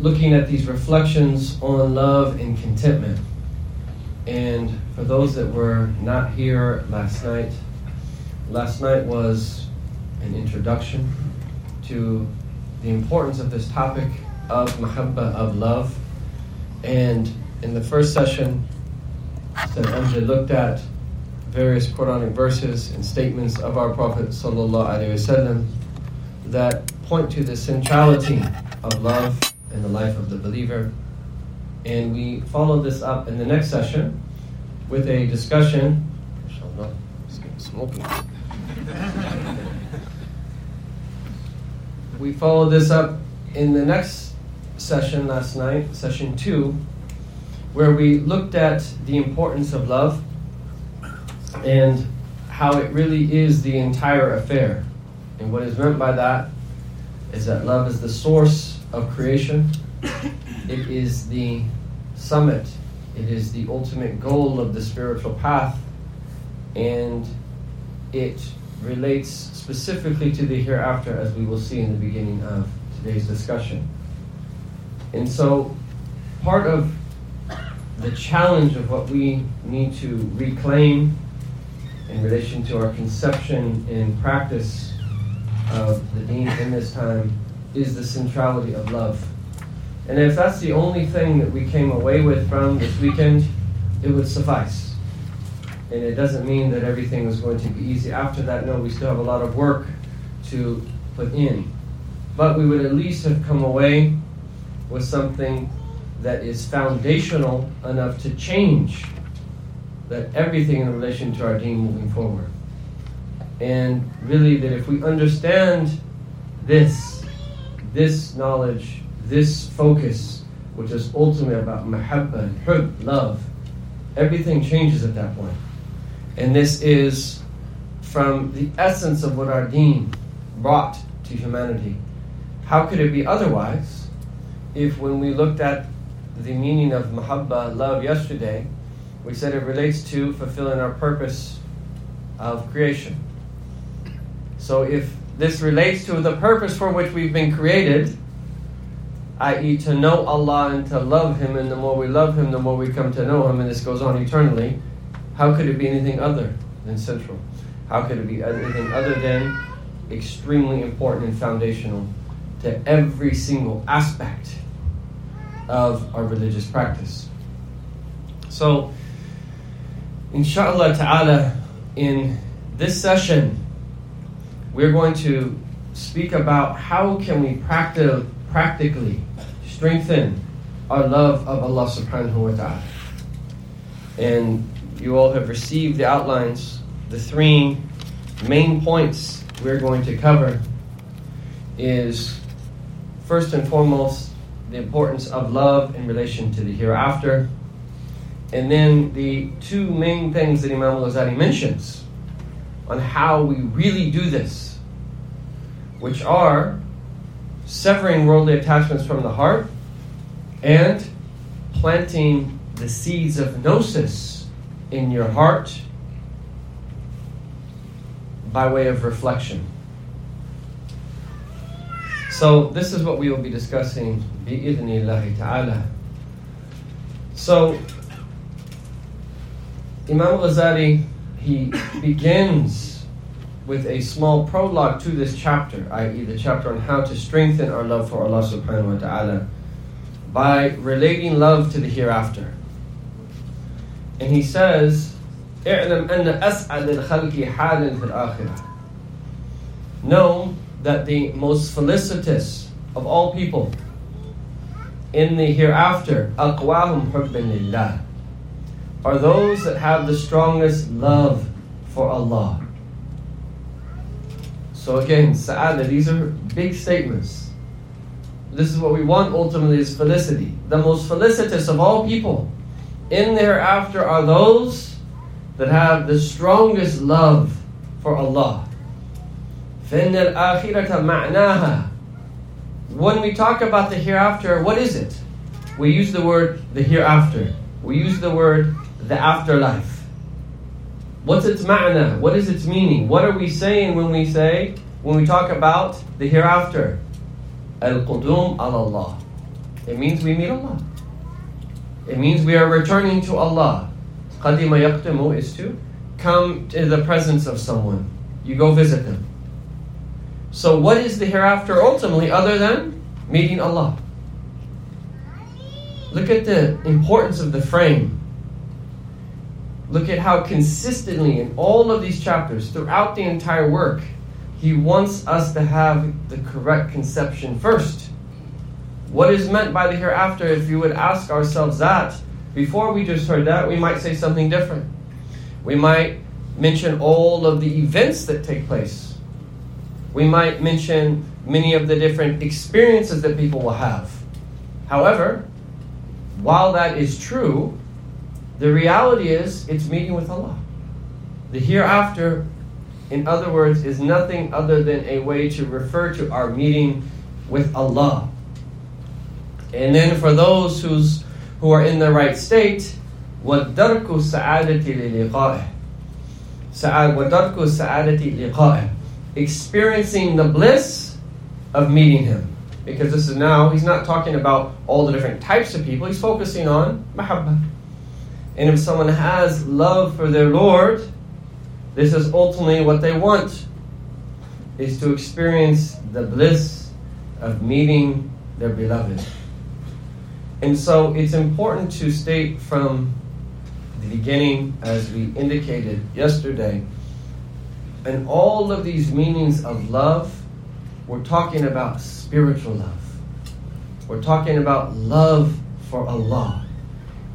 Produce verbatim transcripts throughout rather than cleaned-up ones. looking at these reflections on love and contentment. And for those that were not here last night, last night was an introduction to the importance of this topic of Mahabbah, of love. And in the first session, Saint Anjali looked at various Qur'anic verses and statements of our Prophet Sallallahu Alaihi Wasallam that point to the centrality of love in the life of the believer. And we followed this up in the next session with a discussion. Inshallah, just get smoking. We followed this up in the next session last night, session two, where we looked at the importance of love and how it really is the entire affair. And what is meant by that is that love is the source of creation. It is the summit. It is the ultimate goal of the spiritual path. And it relates specifically to the hereafter, as we will see in the beginning of today's discussion. And so part of the challenge of what we need to reclaim in relation to our conception and practice of the deen in this time is the centrality of love. And if that's the only thing that we came away with from this weekend, it would suffice. And it doesn't mean that everything is going to be easy after that. No, we still have a lot of work to put in. But we would at least have come away with something that is foundational enough to change that everything in relation to our deen moving forward. And really that if we understand this, this knowledge, this focus, which is ultimately about mahabbah and hub, love, everything changes at that point. And this is from the essence of what our deen brought to humanity. How could it be otherwise if when we looked at the meaning of mahabbah, love, yesterday, we said it relates to fulfilling our purpose of creation. So if this relates to the purpose for which we've been created, that is to know Allah and to love Him, and the more we love Him, the more we come to know Him, and this goes on eternally, how could it be anything other than central? How could it be anything other than extremely important and foundational to every single aspect of our religious practice? So, inshallah ta'ala, in this session, we're going to speak about how can we practice, practically strengthen our love of Allah subhanahu wa ta'ala. And you all have received the outlines. The three main points we're going to cover is, first and foremost, the importance of love in relation to the hereafter. And then the two main things that Imam al-Ghazali mentions on how we really do this, which are severing worldly attachments from the heart and planting the seeds of gnosis in your heart by way of reflection. So this is what we will be discussing bi'idhnillahi ta'ala. So Imam al-Ghazali, he begins with a small prologue to this chapter, that is the chapter on how to strengthen our love for Allah subhanahu wa ta'ala by relating love to the hereafter. And he says, اعلم أن أسعد الخلق حالا في الآخرة. Know that the most felicitous of all people in the hereafter, أقواهم حبا لله, are those that have the strongest love for Allah. So again, sa'adah, these are big statements. This is what we want ultimately, is felicity. The most felicitous of all people in the hereafter are those that have the strongest love for Allah. فَإِنَّ الْآخِرَةَ مَعْنَاهَا. When we talk about the hereafter, what is it? We use the word the hereafter. We use the word the afterlife. What's its ma'na? What is its meaning? What are we saying when we say, when we talk about the hereafter? Al-Qudum ala Allah. It means we meet Allah. It means we are returning to Allah. Qadima yaqtimu is to come to the presence of someone. You go visit them. So what is the hereafter ultimately other than meeting Allah? Look at the importance of the frame. Look at how consistently in all of these chapters, throughout the entire work, he wants us to have the correct conception first. What is meant by the hereafter? If we would ask ourselves that, before we just heard that, we might say something different. We might mention all of the events that take place. We might mention many of the different experiences that people will have. However, while that is true, the reality is it's meeting with Allah. The hereafter, in other words, is nothing other than a way to refer to our meeting with Allah. And then for those who's, who are in the right state, وَالدَّرْكُ سَعَادَةِ لِلِقَائِهِ وَالدَّرْكُ سَعَادَةِ لِلِقَائِهِ experiencing the bliss of meeting Him. Because this is now, he's not talking about all the different types of people. He's focusing on Mahabbah. And if someone has love for their Lord, this is ultimately what they want, is to experience the bliss of meeting their beloved. And so it's important to state from the beginning, as we indicated yesterday, in all of these meanings of love, we're talking about spiritual love. We're talking about love for Allah.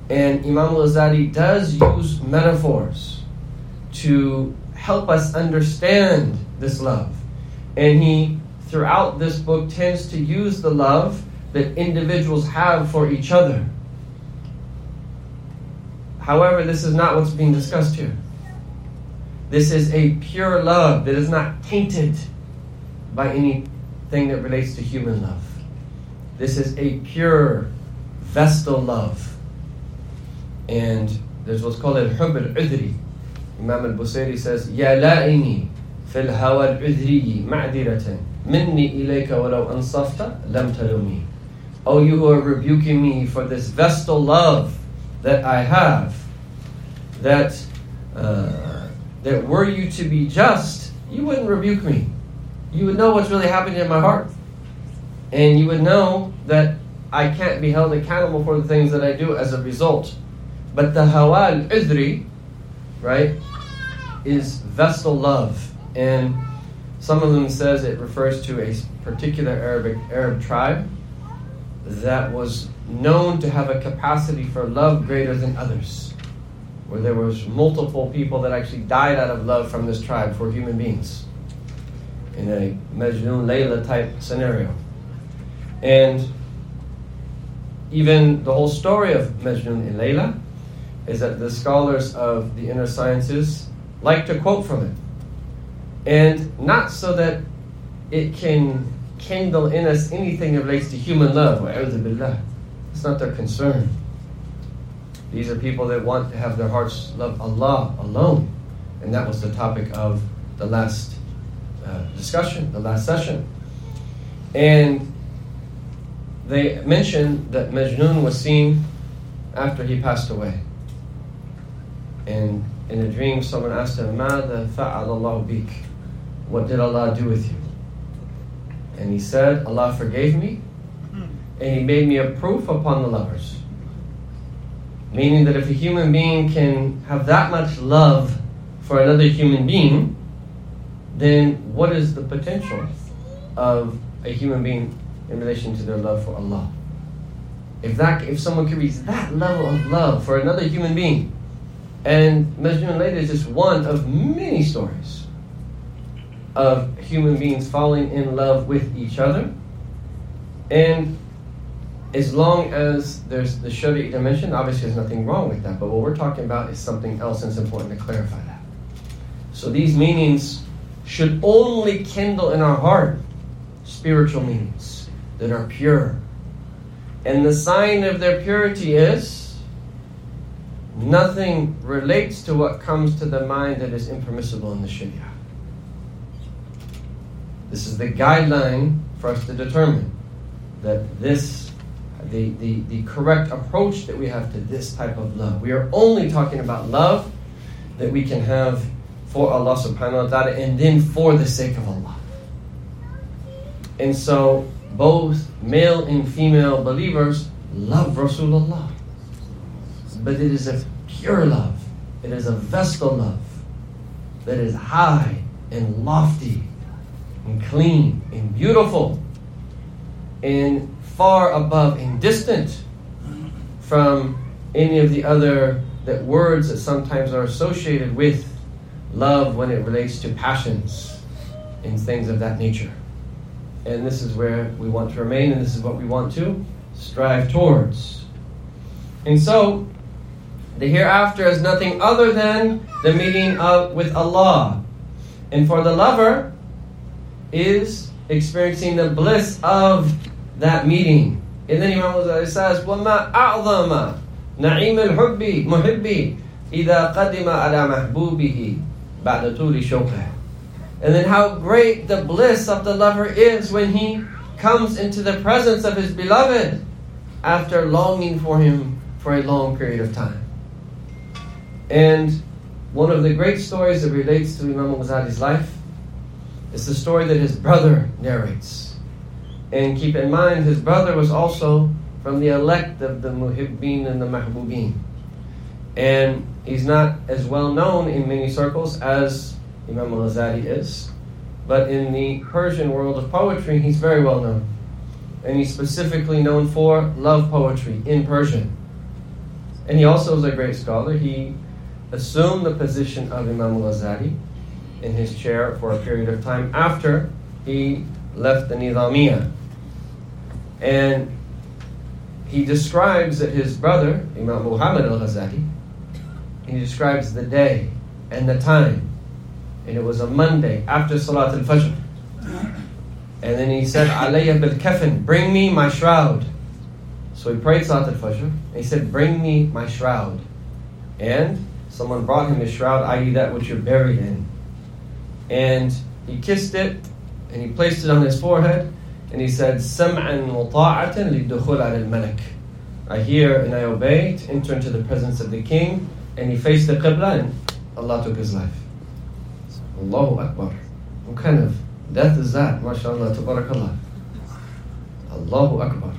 And Imam al-Ghazali does use metaphors to help us understand this love. And he, throughout this book, tends to use the love that individuals have for each other. However, this is not what's being discussed here. This is a pure love that is not tainted by anything that relates to human love. This is a pure vestal love. And there's what's called Al-Hub al-Udhri. Imam al-Busiri says, يَا لَائِنِي فِي الْهَوَى الْعُذْرِيِّ مَعْدِرَةً مِنِّي إِلَيْكَ وَلَوْ أَنصَفْتَ لَمْ تَلُمِّي. Oh, you who are rebuking me for this vestal love that I have, that uh, that were you to be just, you wouldn't rebuke me. You would know what's really happening in my heart. And you would know that I can't be held accountable for the things that I do as a result. But the Hawal Idri, right, is vestal love. And some of them says it refers to a particular Arabic Arab tribe that was known to have a capacity for love greater than others, where there was multiple people that actually died out of love from this tribe for human beings in a Majnun Layla type scenario. And even the whole story of Majnun and Layla is that the scholars of the inner sciences like to quote from it. And not so that it can kindle in us anything that relates to human love. It's not their concern. These are people that want to have their hearts love Allah alone. And that was the topic of the last uh, discussion, the last session. And they mentioned that Majnun was seen after he passed away. And in a dream, someone asked him, مَاذَا فَعَلَ اللَّهُ بِكَ? What did Allah do with you? And he said, Allah forgave me, and He made me a proof upon the lovers. Meaning that if a human being can have that much love for another human being, then what is the potential of a human being in relation to their love for Allah? If that, if someone can reach that level of love for another human being, and Majnun Layla is just one of many stories of human beings falling in love with each other. And as long as there's the Sharia dimension, obviously there's nothing wrong with that. But what we're talking about is something else, and it's important to clarify that. So these meanings should only kindle in our heart spiritual meanings that are pure. And the sign of their purity is nothing relates to what comes to the mind that is impermissible in the Sharia. This is the guideline for us to determine that this the, the, the correct approach that we have to this type of love. We are only talking about love that we can have for Allah subhanahu wa ta'ala, and then for the sake of Allah. And so both male and female believers love Rasulullah, but it is a pure love. It is a vestal love that is high and lofty and clean and beautiful and far above and distant from any of the other that words that sometimes are associated with love when it relates to passions and things of that nature. And this is where we want to remain, and this is what we want to strive towards. And so, the hereafter is nothing other than the meeting of with Allah. And for the lover is experiencing the bliss of that meeting. And then Imam al-Ghazali says, وَمَا أَعْظَمَ نَعِيمَ الْحُبِّ مُحِبِّ إِذَا قَدِمَ عَلَى مَحْبُوبِهِ بَعْدَ طُولِ شَوْقِهِ. And then how great the bliss of the lover is when he comes into the presence of his beloved after longing for him for a long period of time. And one of the great stories that relates to Imam al-Ghazali's life is the story that his brother narrates. And keep in mind, his brother was also from the elect of the Muhibbin and the Mahbubin. And he's not as well known in many circles as Imam al-Ghazali is, but in the Persian world of poetry, he's very well known. And he's specifically known for love poetry in Persian. And he also was a great scholar. He assumed the position of Imam al-Ghazali in his chair for a period of time after he left the Nizamiyyah. And he describes that his brother, Imam Muhammad Al-Ghazali, he describes the day and the time. And it was a Monday after Salat al-Fajr. And then he said, Alayya bil-kafan, bring me my shroud. So he prayed Salat al-Fajr, and he said, bring me my shroud. And someone brought him his shroud, that is that which you're buried in. And he kissed it, and he placed it on his forehead, and he said, Sam'an wa ta'atan li dukhul ala al-malak. I hear and I obey to enter into the presence of the king. And he faced the Qibla, and Allah took his life. Allahu Akbar. What kind of death is that? MashaAllah, tabarakallah. Allahu Akbar.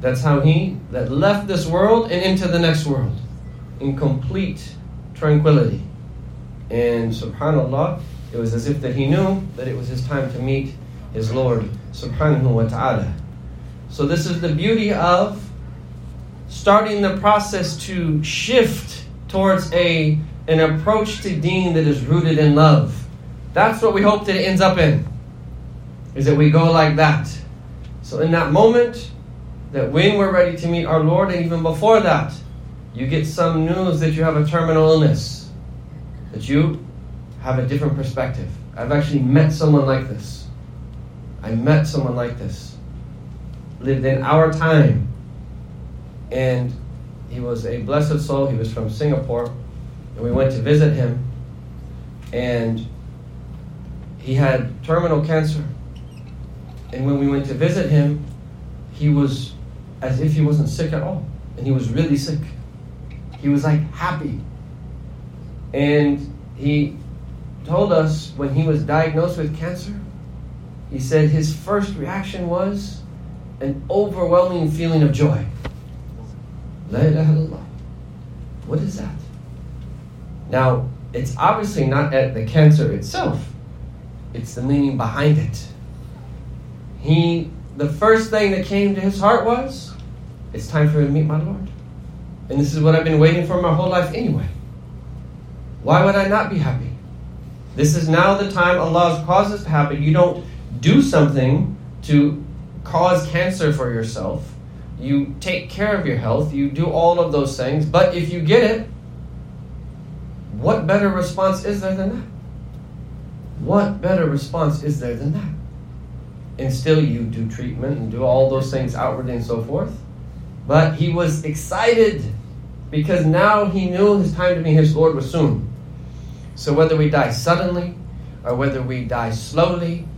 That's how he that left this world and into the next world in complete tranquility. And subhanAllah, it was as if that he knew that it was his time to meet his Lord subhanahu wa ta'ala. So this is the beauty of starting the process to shift towards a an approach to deen that is rooted in love. That's what we hope that it ends up in, is that we go like that. So in that moment, that when we're ready to meet our Lord, and even before that, you get some news that you have a terminal illness, that you have a different perspective. I've actually met someone like this. I met someone like this. Lived in our time. And he was a blessed soul. He was from Singapore. And we went to visit him. And he had terminal cancer. And when we went to visit him, he was as if he wasn't sick at all. And he was really sick. He was like happy. And he told us when he was diagnosed with cancer, he said his first reaction was an overwhelming feeling of joy. La ilaha illallah. What is that? Now, it's obviously not at the cancer itself. It's the meaning behind it. He, the first thing that came to his heart was, it's time for me to meet my Lord. And this is what I've been waiting for my whole life anyway. Why would I not be happy? This is now the time Allah causes to happen. You don't do something to cause cancer for yourself. You take care of your health. You do all of those things. But if you get it, what better response is there than that? What better response is there than that? And still you do treatment and do all those things outwardly and so forth. But he was excited because now he knew his time to meet his Lord was soon. So whether we die suddenly or whether we die slowly,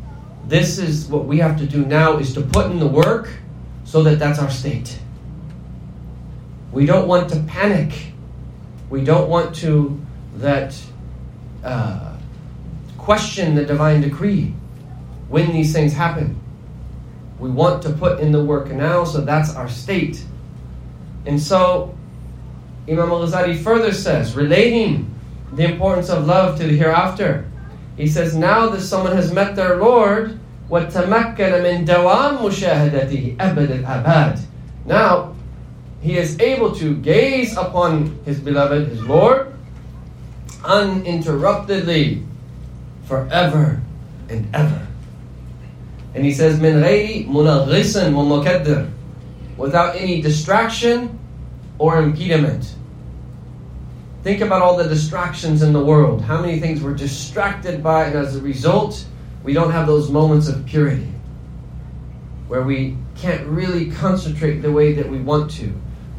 this is what we have to do now, is to put in the work so that that's our state. We don't want to panic. We don't want to that uh, question the divine decree when these things happen. We want to put in the work now, so that's our state. And so Imam al-Ghazali further says, relating the importance of love to the hereafter, he says, now that someone has met their Lord, وَتَمَكَّنَ مِنْ دَوَامْ مُشَاهَدَتِهِ أَبَدَ الْأَبَادِ, now he is able to gaze upon his beloved, his Lord, uninterruptedly, forever and ever. And he says, مِنْ غَيْرِ مُنَغِّسٍ وَمُكَدِّرٍ, without any distraction or impediment. Think about all the distractions in the world. How many things we're distracted by, and as a result, we don't have those moments of purity where we can't really concentrate the way that we want to.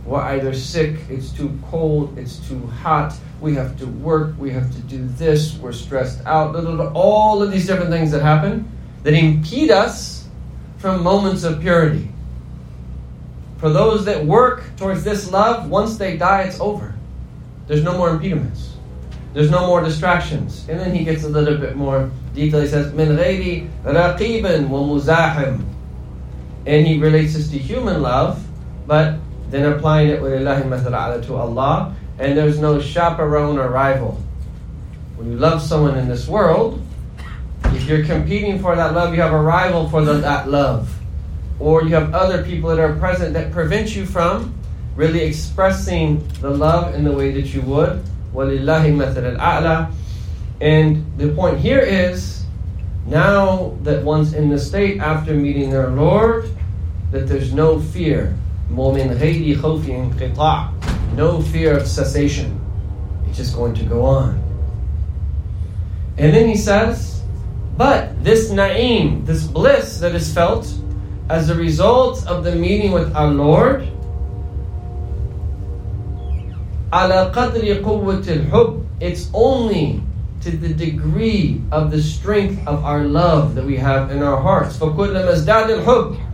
We're either sick, it's too cold, it's too hot, we have to work, we have to do this, we're stressed out, all of these different things that happen that impede us from moments of purity. For those that work towards this love, once they die, it's over. There's no more impediments. There's no more distractions. And then he gets a little bit more detail. He says, مِنْ غَيْرِ رَقِيبٍ وَمُزَاحِمٍ. And he relates this to human love, but then applying it to Allah. And there's no chaperone or rival. When you love someone in this world, if you're competing for that love, you have a rival for the, that love. Or you have other people that are present that prevent you from really expressing the love in the way that you would. وَلِلَّهِ مَثَلَ الْأَعْلَى. And the point here is, now that one's in the state after meeting their Lord, that there's no fear. مُؤْمِنْ غَيْرِ خَوْفٍ انْقِطَاعٍ, no fear of cessation. It's just going to go on. And then he says, but this na'im, this bliss that is felt as a result of the meeting with our Lord, عَلَى قَدْرِ قُوَّةِ الْحُبِّ, it's only to the degree of the strength of our love that we have in our hearts. فَكُلَّمَا ازْدَادَ الْحُبِّ,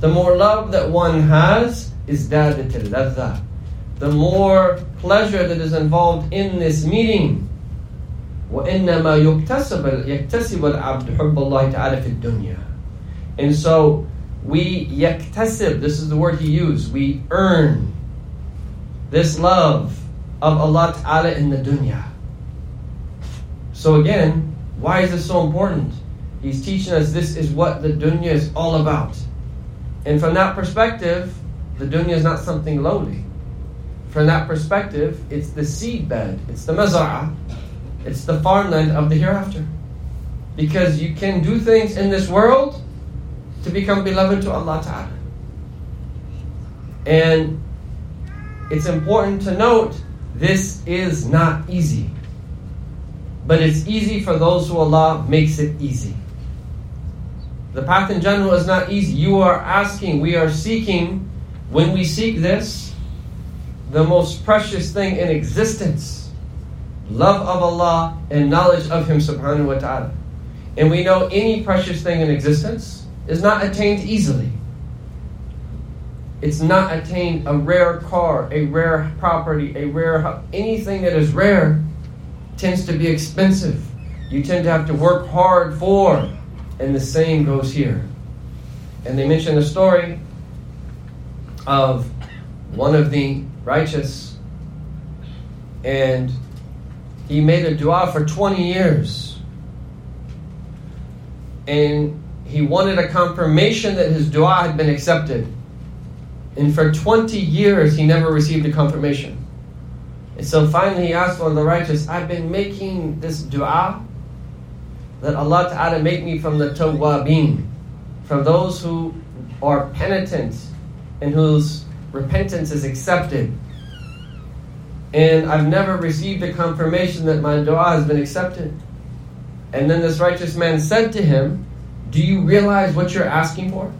the more love that one has, ازْدَادَتِ اللَّذَّةِ, the more pleasure that is involved in this meeting. وَإِنَّمَا يُكْتَسِبَ الْعَبْدُ حُبَّ اللَّهِ تَعَالَى فِي الدُّنْيَا. And so we yaktasib, this is the word he used, we earn this love of Allah Ta'ala in the dunya. So again, why is this so important? He's teaching us this is what the dunya is all about. And from that perspective, the dunya is not something lowly. From that perspective, it's the seedbed, it's the mazara, it's the farmland of the hereafter. Because you can do things in this world to become beloved to Allah Ta'ala. And it's important to note, this is not easy. But it's easy for those who Allah makes it easy. The path in general is not easy. You are asking, we are seeking. When we seek this, the most precious thing in existence, love of Allah and knowledge of Him subhanahu wa ta'ala. And we know any precious thing in existence is not attained easily. It's not attained, a rare car, a rare property, a rare house. Anything that is rare tends to be expensive. You tend to have to work hard for. And the same goes here. And they mention a story of one of the righteous. And he made a dua for twenty years. And he wanted a confirmation that his dua had been accepted. And for twenty years, he never received a confirmation. And so finally he asked one of the righteous, I've been making this dua that Allah Ta'ala make me from the Tawabin, from those who are penitent and whose repentance is accepted. And I've never received a confirmation that my dua has been accepted. And then this righteous man said to him, do you realize what you're asking for?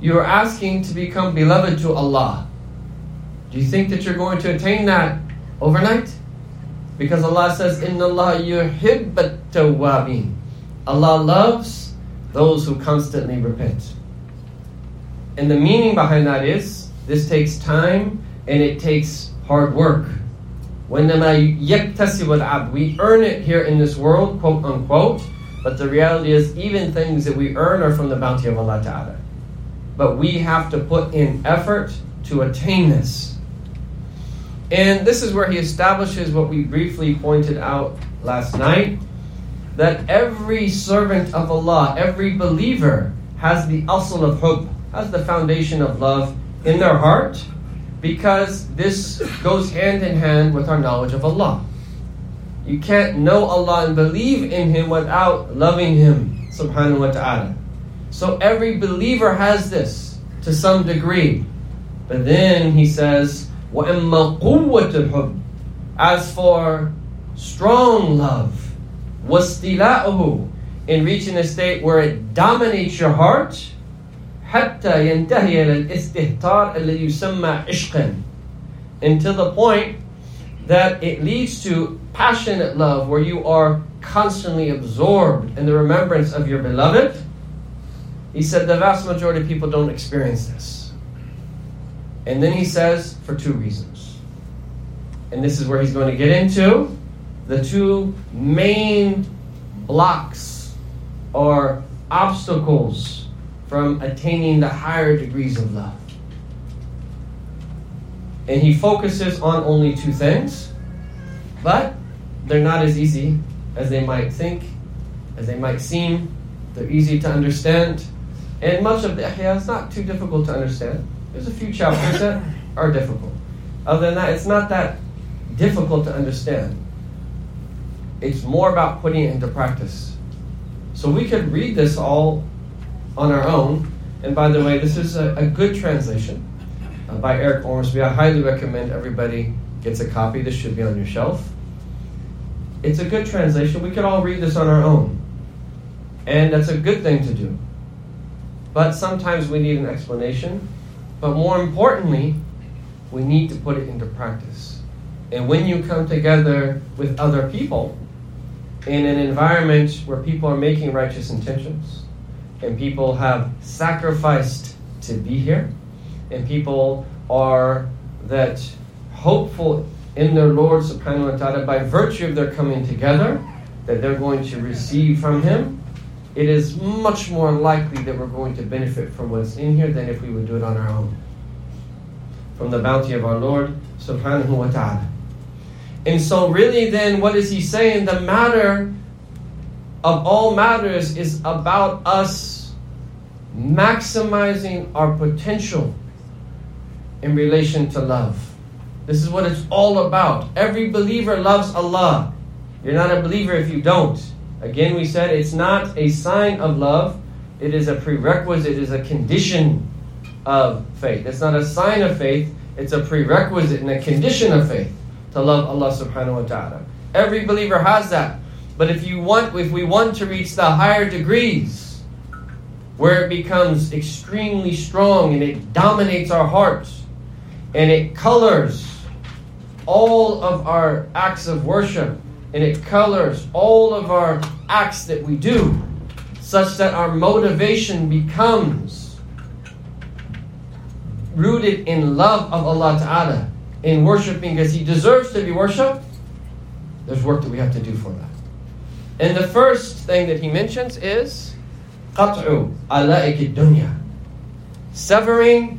You're asking to become beloved to Allah. Do you think that you're going to attain that overnight? Because Allah says, Inna Allah yuhibbat tawwabin. Allah loves those who constantly repent. And the meaning behind that is, this takes time and it takes hard work. وَإِنَّمَا يَكْتَسِبُ الْعَبْدُ. We earn it here in this world, quote unquote, but the reality is even things that we earn are from the bounty of Allah Ta'ala. But we have to put in effort to attain this. And this is where he establishes what we briefly pointed out last night, that every servant of Allah, every believer, has the asl of hub, has the foundation of love in their heart, because this goes hand in hand with our knowledge of Allah. You can't know Allah and believe in Him without loving Him, subhanahu wa ta'ala. So every believer has this to some degree. But then he says, وَإِمَّا قُوَّةُ الْحُبِّ. As for strong love, وَاسْتِلَاؤُهُ, in reaching a state where it dominates your heart, حَتَّى يَنْتَهِيَ الْإِسْتِهْتَارِ الَّذِي يُسَمَّى عِشْقًا, until the point that it leads to passionate love, where you are constantly absorbed in the remembrance of your beloved. He said the vast majority of people don't experience this. And then he says, for two reasons. And this is where he's going to get into the two main blocks or obstacles from attaining the higher degrees of love. And he focuses on only two things, but they're not as easy as they might think, as they might seem. They're easy to understand. And much of the Ihya is not too difficult to understand. There's a few chapters that are difficult. Other than that, it's not that difficult to understand. It's more about putting it into practice. So we could read this all on our own. And by the way, this is a, a good translation uh, by Eric Ormsby. I highly recommend everybody gets a copy. This should be on your shelf. It's a good translation. We could all read this on our own. And that's a good thing to do. But sometimes we need an explanation. But more importantly, we need to put it into practice. And when you come together with other people in an environment where people are making righteous intentions, and people have sacrificed to be here, and people are that hopeful in their Lord subhanahu wa ta'ala by virtue of their coming together, that they're going to receive from Him, it is much more likely that we're going to benefit from what's in here than if we would do it on our own, from the bounty of our Lord subhanahu wa ta'ala. And so really then, what is he saying? The matter of all matters is about us maximizing our potential in relation to love. This is what it's all about. Every believer loves Allah. You're not a believer if you don't. Again, we said it's not a sign of love. It is a prerequisite. It is a condition of faith. It's not a sign of faith. It's a prerequisite and a condition of faith to love Allah subhanahu wa ta'ala. Every believer has that. But if you want, if we want to reach the higher degrees, where it becomes extremely strong and it dominates our hearts and it colors all of our acts of worship, and it colors all of our acts that we do, such that our motivation becomes rooted in love of Allah Ta'ala, in worshiping as He deserves to be worshipped, there's work that we have to do for that. And the first thing that he mentions is قَطْعُ عَلَائِكِ الدُّنْيَا, severing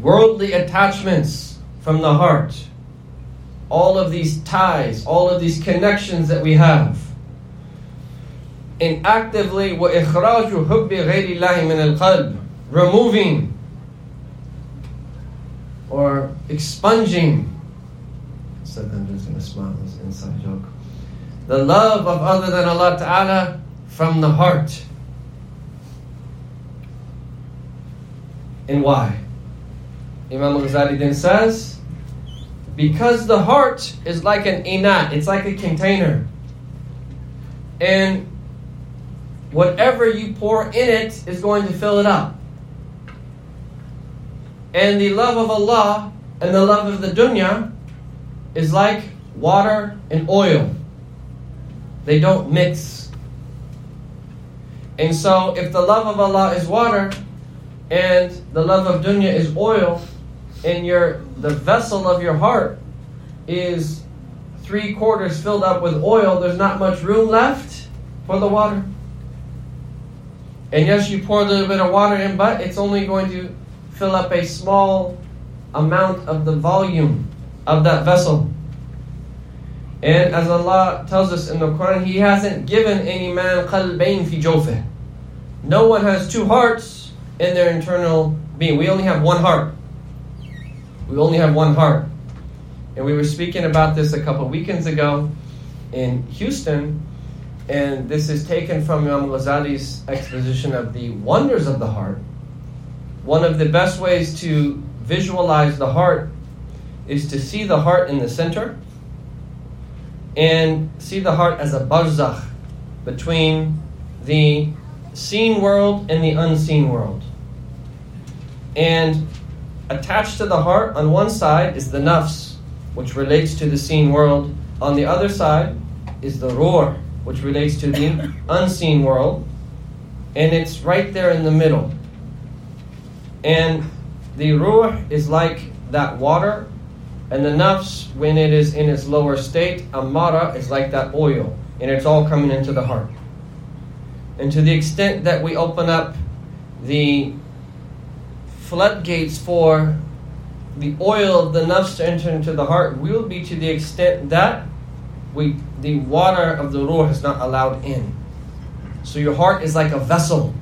worldly attachments from the heart. All of these ties, all of these connections that we have. And actively, وَإِخْرَاجُ حُبِّ غَيْرِ اللَّهِ مِنَ الْقَلْبِ, removing or expunging. I said I'm just going to smile this inside joke. The love of other than Allah Ta'ala from the heart. And why? Imam al-Ghazali then says, because the heart is like an inat, it's like a container. And whatever you pour in it is going to fill it up. And the love of Allah and the love of the dunya is like water and oil. They don't mix. And so if the love of Allah is water, and the love of dunya is oil, and your the vessel of your heart is three quarters filled up with oil, there's not much room left for the water. And yes, you pour a little bit of water in, but it's only going to fill up a small amount of the volume of that vessel. And as Allah tells us in the Quran, He hasn't given any man qalbayn fi jawfih. No one has two hearts in their internal being. We only have one heart. We only have one heart. And we were speaking about this a couple weekends ago in Houston. And this is taken from Imam Ghazali's exposition of the wonders of the heart. One of the best ways to visualize the heart is to see the heart in the center and see the heart as a barzakh between the seen world and the unseen world. And attached to the heart on one side is the nafs, which relates to the seen world. On the other side is the ruh, which relates to the unseen world. And it's right there in the middle. And the ruh is like that water, and the nafs, when it is in its lower state, amara, is like that oil, and it's all coming into the heart. And to the extent that we open up the floodgates for the oil of the nafs to enter into the heart, will be to the extent that we, the water of the ruh is not allowed in. So your heart is like a vessel.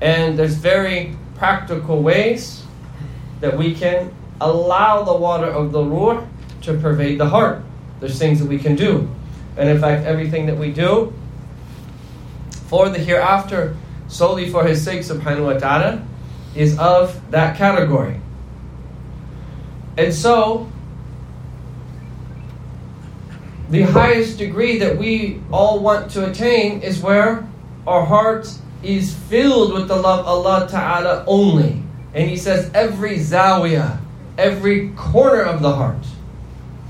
And there's very practical ways that we can allow the water of the ruh to pervade the heart. There's things that we can do. And in fact, everything that we do for the hereafter, solely for His sake, subhanahu wa ta'ala, is of that category. And so, the highest degree that we all want to attain is where our heart is filled with the love of Allah Ta'ala only. And He says every zawiyah, every corner of the heart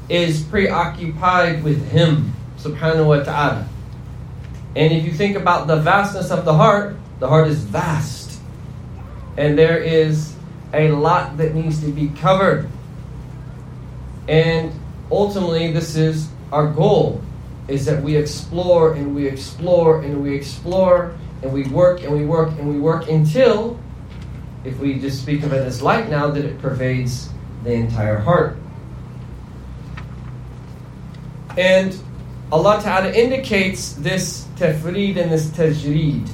is preoccupied with Him, subhanahu wa ta'ala. And if you think about the vastness of the heart, the heart is vast. And there is a lot that needs to be covered. And ultimately, this is our goal, is that we explore and we explore and we explore and we work and we work and we work until, if we just speak of it as light now, that it pervades the entire heart. And Allah Ta'ala indicates this tafreed and this tajreed,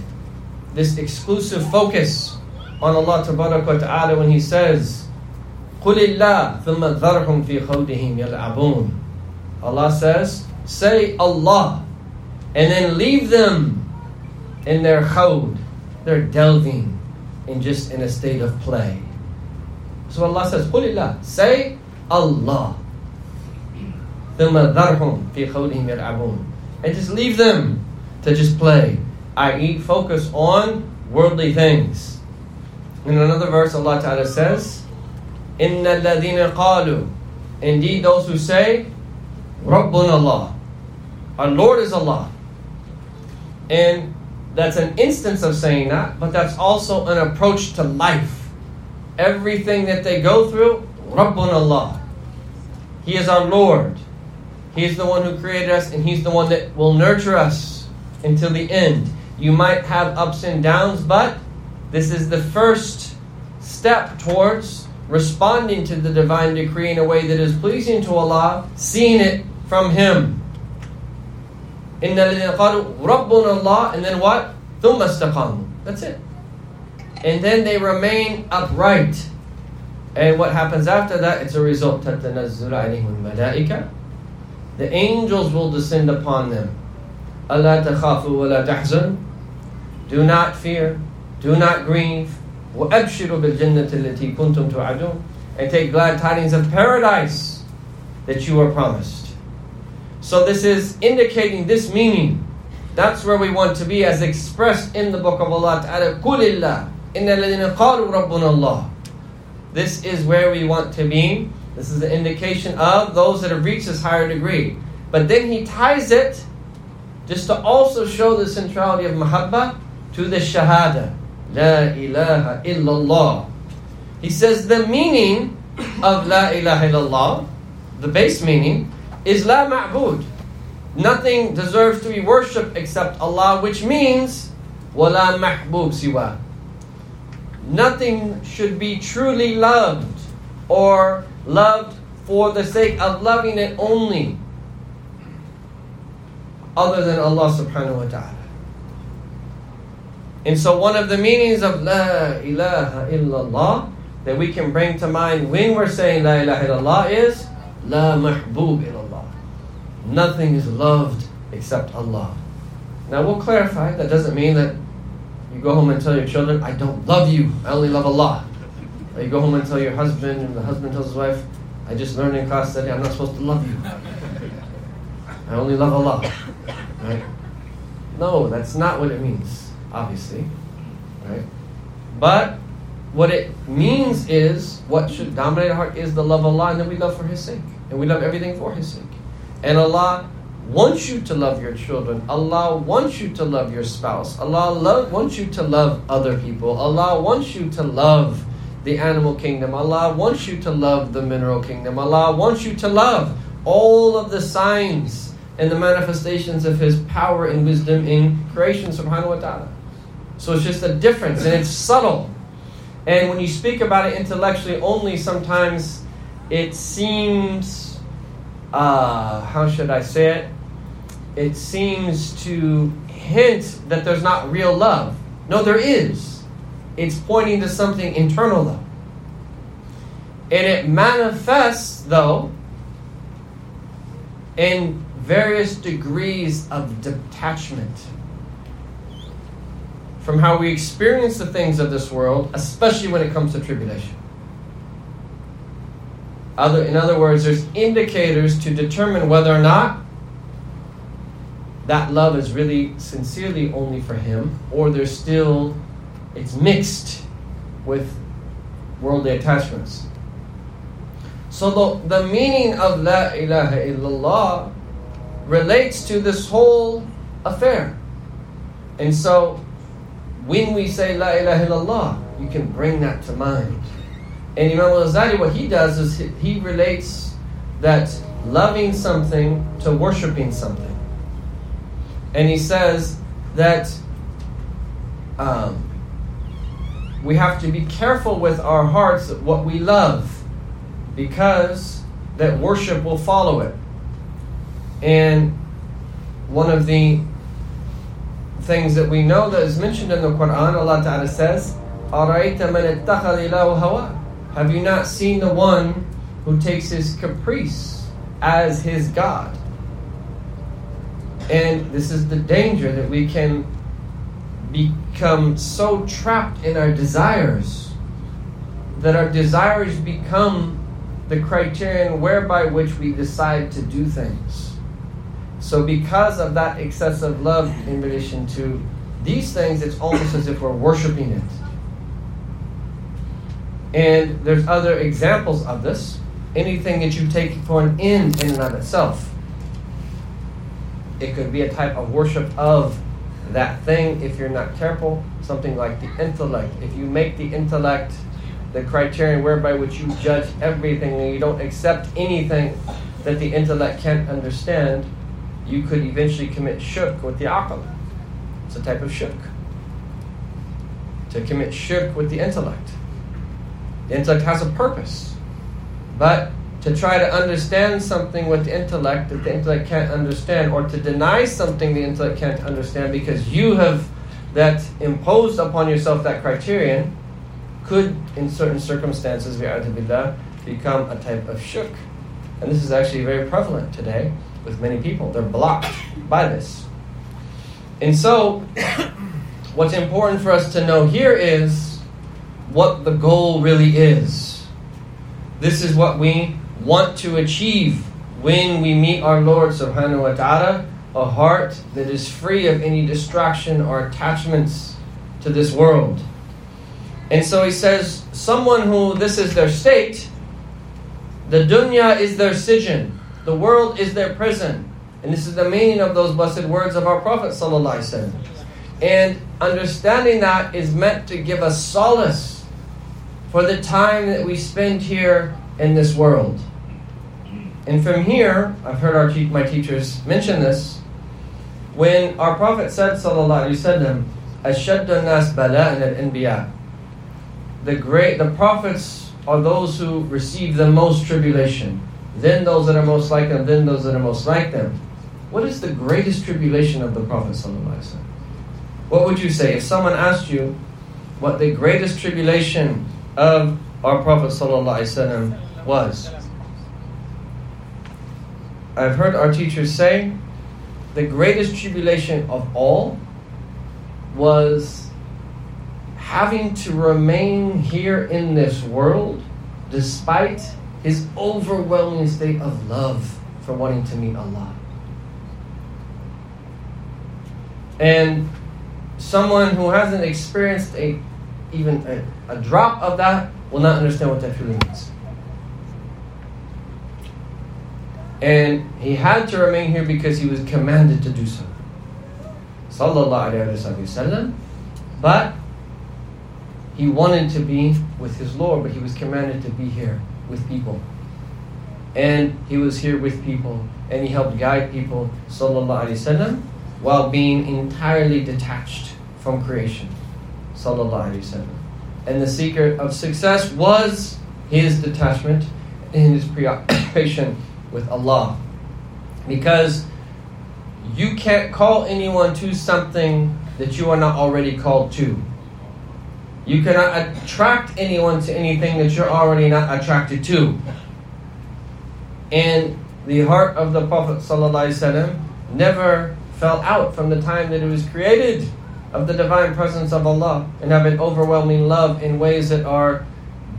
this exclusive focus on Allah Ta'ala when He says, قُلِ اللَّهِ ثُمَّ ذَرْهُمْ فِي خَوْدِهِمْ يَلْعَبُونَ. Allah says, say Allah, and then leave them in their khawd, their delving, and just in a state of play. So Allah says, قُلِ اللَّهِ, say Allah. ثُمَّ ذَرْهُمْ فِي خَوْدِهِمْ يَلْعَبُونَ. And just leave them to just play, that is focus on worldly things. In another verse, Allah Ta'ala says, إِنَّ الَّذِينَ قَالُوا, indeed those who say, رَبُّنَ اللَّهِ, our Lord is Allah. And that's an instance of saying that, but that's also an approach to life. Everything that they go through, Rabbun Allah. He is our Lord. He is the one who created us, and He's the one that will nurture us until the end. You might have ups and downs, but this is the first step towards responding to the divine decree in a way that is pleasing to Allah, seeing it from Him. إِنَّ الَّذِينَ قَالُوا رَبُّنَ اللَّهِ, and then what? ثُمَّ اسْتَقَامُوا. That's it. And then they remain upright. And what happens after that? It's a result. تَتَنَزُّلُ عَلَيْهِمُ الْمَلَائِكَةُ, the angels will descend upon them. أَلَّا تَخَافُوا وَلَا تَحْزَنُوا, do not fear, do not grieve. وَأَبْشِرُوا بِالْجَنَّةِ الَّتِي كُنْتُمْ تُوعَدُونَ, and take glad tidings of paradise that you were promised. So this is indicating this meaning. That's where we want to be, as expressed in the book of Allah Ta'ala. قُلِ اللَّهِ إِنَّ الَّذِينَ قَالُوا رَبُّنَ اللَّهِ. This is where we want to be. This is the indication of those that have reached this higher degree. But then He ties it, just to also show the centrality of Mahabbah, to the Shahada, La ilaha illallah. He says the meaning of La ilaha illallah, the base meaning, is La ma'bud. Nothing deserves to be worshipped except Allah, which means Wala mahbub siwa. Nothing should be truly loved or loved for the sake of loving it only, other than Allah subhanahu wa ta'ala. And so one of the meanings of La ilaha illallah that we can bring to mind when we're saying La ilaha illallah is La mahbub illallah. Nothing is loved except Allah. Now we'll clarify, that doesn't mean that you go home and tell your children, I don't love you, I only love Allah. Or you go home and tell your husband, and the husband tells his wife, I just learned in class that I'm not supposed to love you, I only love Allah. Right? No, that's not what it means, obviously. Right? But what it means is, what should dominate our heart is the love of Allah, and that we love for His sake. And we love everything for His sake. And Allah wants you to love your children. Allah wants you to love your spouse. Allah love, wants you to love other people. Allah wants you to love the animal kingdom. Allah wants you to love the mineral kingdom. Allah wants you to love all of the signs and the manifestations of His power and wisdom in creation, subhanahu wa ta'ala. So it's just a difference, and it's subtle. And when you speak about it intellectually only, sometimes it seems, uh, how should I say it? It seems to hint that there's not real love. No, there is. It's pointing to something internal, though. And it manifests, though, in various degrees of detachment from how we experience the things of this world, especially when it comes to tribulation. Other, in other words, there's indicators to determine whether or not that love is really sincerely only for Him, or there's still, it's mixed with worldly attachments. So the, the meaning of La ilaha illallah relates to this whole affair. And so when we say La ilaha illallah, you can bring that to mind. And Imam al-Ghazali, what he does is he, he relates that loving something to worshipping something. And he says that um, we have to be careful with our hearts of what we love, because that worship will follow it. And one of the things that we know that is mentioned in the Qur'an, Allah Ta'ala says, "Ara'ayta man ittakhadha ilahu hawa?" Have you not seen the one who takes his caprice as his God? And this is the danger, that we can become so trapped in our desires that our desires become the criterion whereby which we decide to do things. So because of that excessive love in relation to these things, it's almost as if we're worshiping it. And there's other examples of this. Anything that you take for an end in and of itself, it could be a type of worship of that thing if you're not careful. Something like the intellect. If you make the intellect the criterion whereby which you judge everything, and you don't accept anything that the intellect can't understand, you could eventually commit shirk with the aql. It's a type of shirk, to commit shirk with the intellect. The intellect has a purpose, but to try to understand something with the intellect that the intellect can't understand, or to deny something the intellect can't understand because you have that imposed upon yourself that criterion, could, in certain circumstances, become a type of shirk. And this is actually very prevalent today with many people. They're blocked by this. And so, what's important for us to know here is what the goal really is. This is what we want to achieve when we meet our Lord subhanahu wa ta'ala, a heart that is free of any distraction or attachments to this world. And so he says, someone who this is their state, the dunya is their sijin, the world is their prison. And this is the meaning of those blessed words of our Prophet Sallallahu Alaihi Wasallam. And understanding that is meant to give us solace for the time that we spend here in this world. And from here, I've heard our te- my teachers mention this, when our Prophet said, Sallallahu Alaihi Wasallam, Ashaddun nas bala'an al-anbiya. The great, the prophets are those who receive the most tribulation, then those that are most like them, then those that are most like them. What is the greatest tribulation of the Prophet Sallallahu Alaihi Wasallam? What would you say if someone asked you what the greatest tribulation of our Prophet Sallallahu Alaihi Wasallam was? I've heard our teachers say the greatest tribulation of all was having to remain here in this world despite his overwhelming state of love for wanting to meet Allah. And someone who hasn't experienced a even a, a drop of that will not understand what that feeling is. And he had to remain here because he was commanded to do so. Sallallahu Alaihi Wasallam. But he wanted to be with his Lord, but he was commanded to be here with people. And he was here with people, and he helped guide people, Sallallahu Alaihi Wasallam, while being entirely detached from creation, Sallallahu Alaihi Wasallam. And the secret of success was his detachment and his preoccupation with Allah. Because you can't call anyone to something that you are not already called to. You cannot attract anyone to anything that you're already not attracted to. And the heart of the Prophet ﷺ never fell out from the time that it was created of the divine presence of Allah and have an overwhelming love in ways that are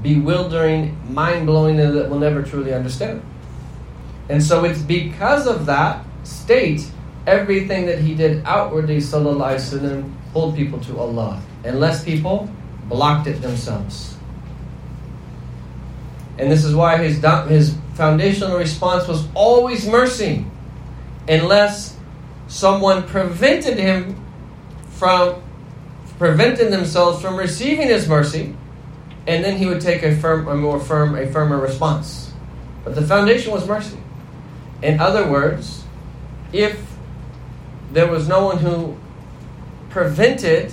bewildering, mind-blowing, and that we'll never truly understand. And so it's because of that state, everything that he did outwardly, Sallallahu Alaihi Wasallam, pulled people to Allah. Unless people blocked it themselves. And this is why his his foundational response was always mercy. Unless someone prevented him from, prevented themselves from receiving his mercy. And then he would take a firm, a more firm, a firmer response. But the foundation was mercy. In other words, if there was no one who prevented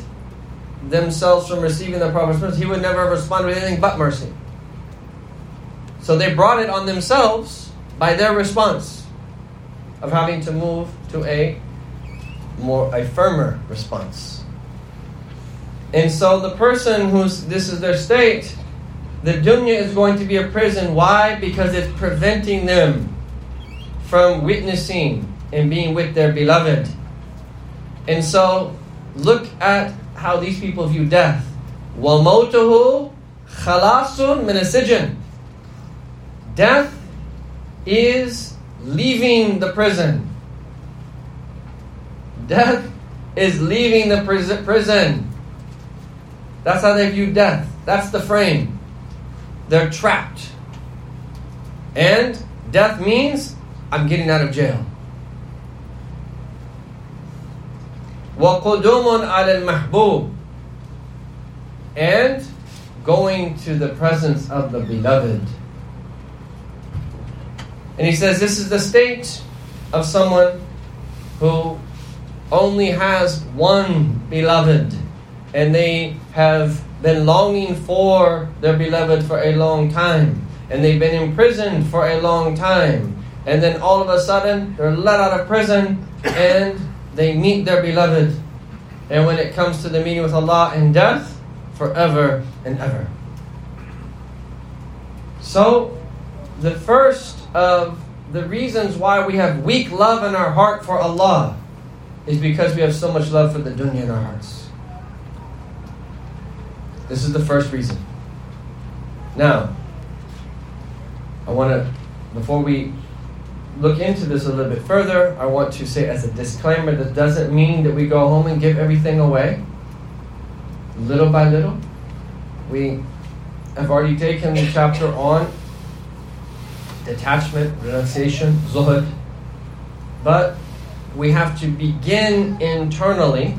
themselves from receiving the Prophet's mercy, he would never have responded with anything but mercy. So they brought it on themselves by their response of having to move to a more a firmer response. And so the person who's this is their state, the dunya is going to be a prison. Why? Because it's preventing them from witnessing and being with their beloved. And so look at how these people view death. وَمَوْتُهُ خَلَاصٌ مِنَ السِّجْنِ. Death is leaving the prison. Death is leaving the prison. That's how they view death. That's the frame. They're trapped. And death means I'm getting out of jail. وَقُدُومٌ عَلَى الْمَحْبُوبِ. And going to the presence of the beloved. And he says this is the state of someone who only has one beloved. And they have been longing for their beloved for a long time. And they've been imprisoned for a long time. And then all of a sudden they're let out of prison and they meet their beloved. And when it comes to the meeting with Allah in death, forever and ever. So, the first of the reasons why we have weak love in our heart for Allah is because we have so much love for the dunya in our hearts. This is the first reason. Now, I want to, before we look into this a little bit further, I want to say as a disclaimer, that doesn't mean that we go home and give everything away. Little by little. We have already taken the chapter on detachment, renunciation, zuhud. But we have to begin internally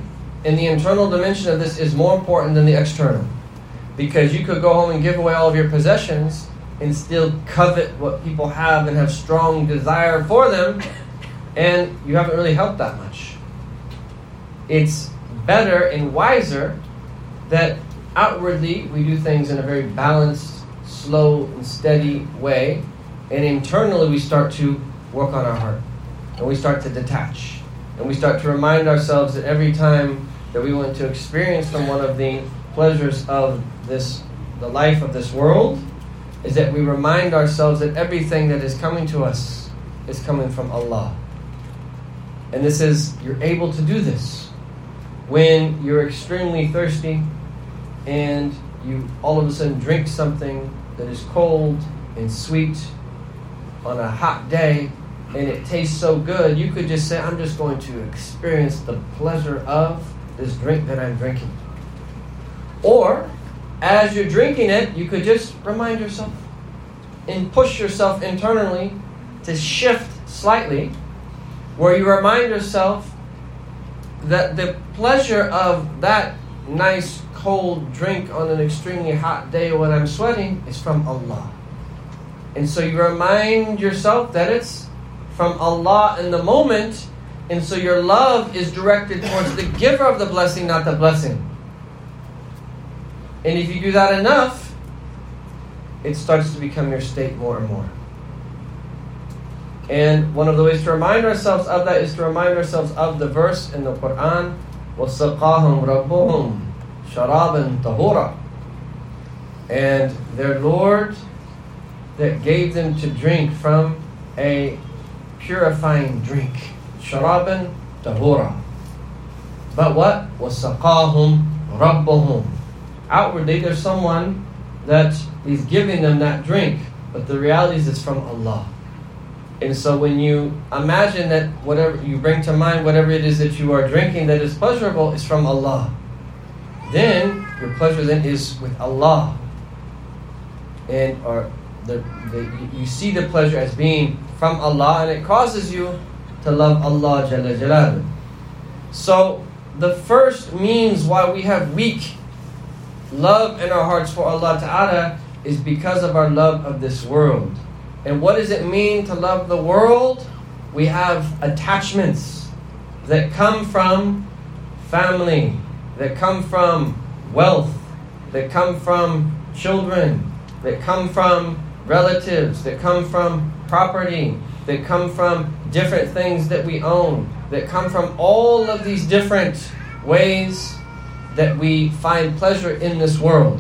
and the internal dimension of this is more important than the external. Because you could go home and give away all of your possessions and still covet what people have and have strong desire for them, and you haven't really helped that much. It's better and wiser that outwardly we do things in a very balanced, slow, and steady way, and internally we start to work on our heart, and we start to detach, and we start to remind ourselves that every time that we want to experience from one of the pleasures of this, the life of this world, is that we remind ourselves that everything that is coming to us is coming from Allah. And this is, you're able to do this when you're extremely thirsty and you all of a sudden drink something that is cold and sweet on a hot day and it tastes so good, you could just say, I'm just going to experience the pleasure of this drink that I'm drinking. Or, as you're drinking it, you could just remind yourself and push yourself internally to shift slightly, where you remind yourself that the pleasure of that nice cold drink on an extremely hot day when I'm sweating is from Allah. And so you remind yourself that it's from Allah in the moment, and so your love is directed towards the giver of the blessing, not the blessing. And if you do that enough, it starts to become your state more and more. And one of the ways to remind ourselves of that is to remind ourselves of the verse in the Qur'an, وَسَقَاهُمْ رَبُّهُمْ شَرَابًا طَهُورًا. And their Lord that gave them to drink from a purifying drink. شَرَابًا طَهُورًا. But what? وَسَقَاهُمْ رَبُّهُمْ. Outwardly, there's someone that is giving them that drink, but the reality is it's from Allah. And so when you imagine that whatever you bring to mind, whatever it is that you are drinking that is pleasurable, is from Allah, then your pleasure then is with Allah. And or the, the, you see the pleasure as being from Allah, and it causes you to love Allah Jalla Jalaluhu. So the first means why we have weak love in our hearts for Allah Ta'ala is because of our love of this world. And what does it mean to love the world? We have attachments that come from family, that come from wealth, that come from children, that come from relatives, that come from property, that come from different things that we own, that come from all of these different ways that we find pleasure in this world.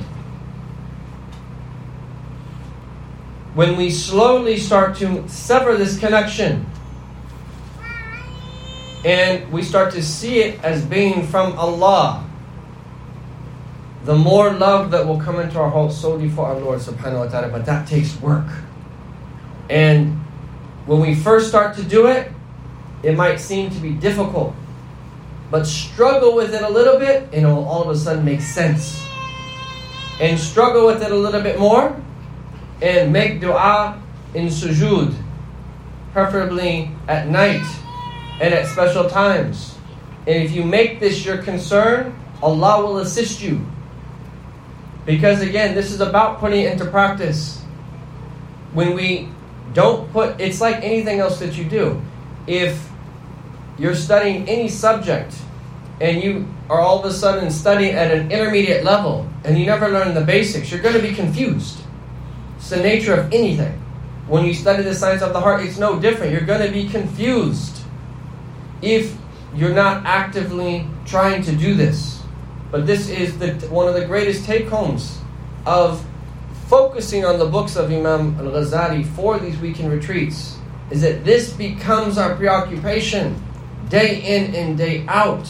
When we slowly start to sever this connection, and we start to see it as being from Allah, the more love that will come into our heart solely for our Lord subhanahu wa ta'ala. But that takes work. And when we first start to do it, it might seem to be difficult. But struggle with it a little bit, and it will all of a sudden make sense. And struggle with it a little bit more, and make dua in sujood, preferably at night and at special times. And if you make this your concern, Allah will assist you. Because again, this is about putting it into practice. When we don't put, it's like anything else that you do. If you're studying any subject and you are all of a sudden studying at an intermediate level and you never learn the basics, you're going to be confused. It's the nature of anything. When you study the science of the heart, it's no different. You're going to be confused if you're not actively trying to do this. But this is the, one of the greatest take-homes of focusing on the books of Imam al-Ghazali for these weekend retreats, is that this becomes our preoccupation day in and day out,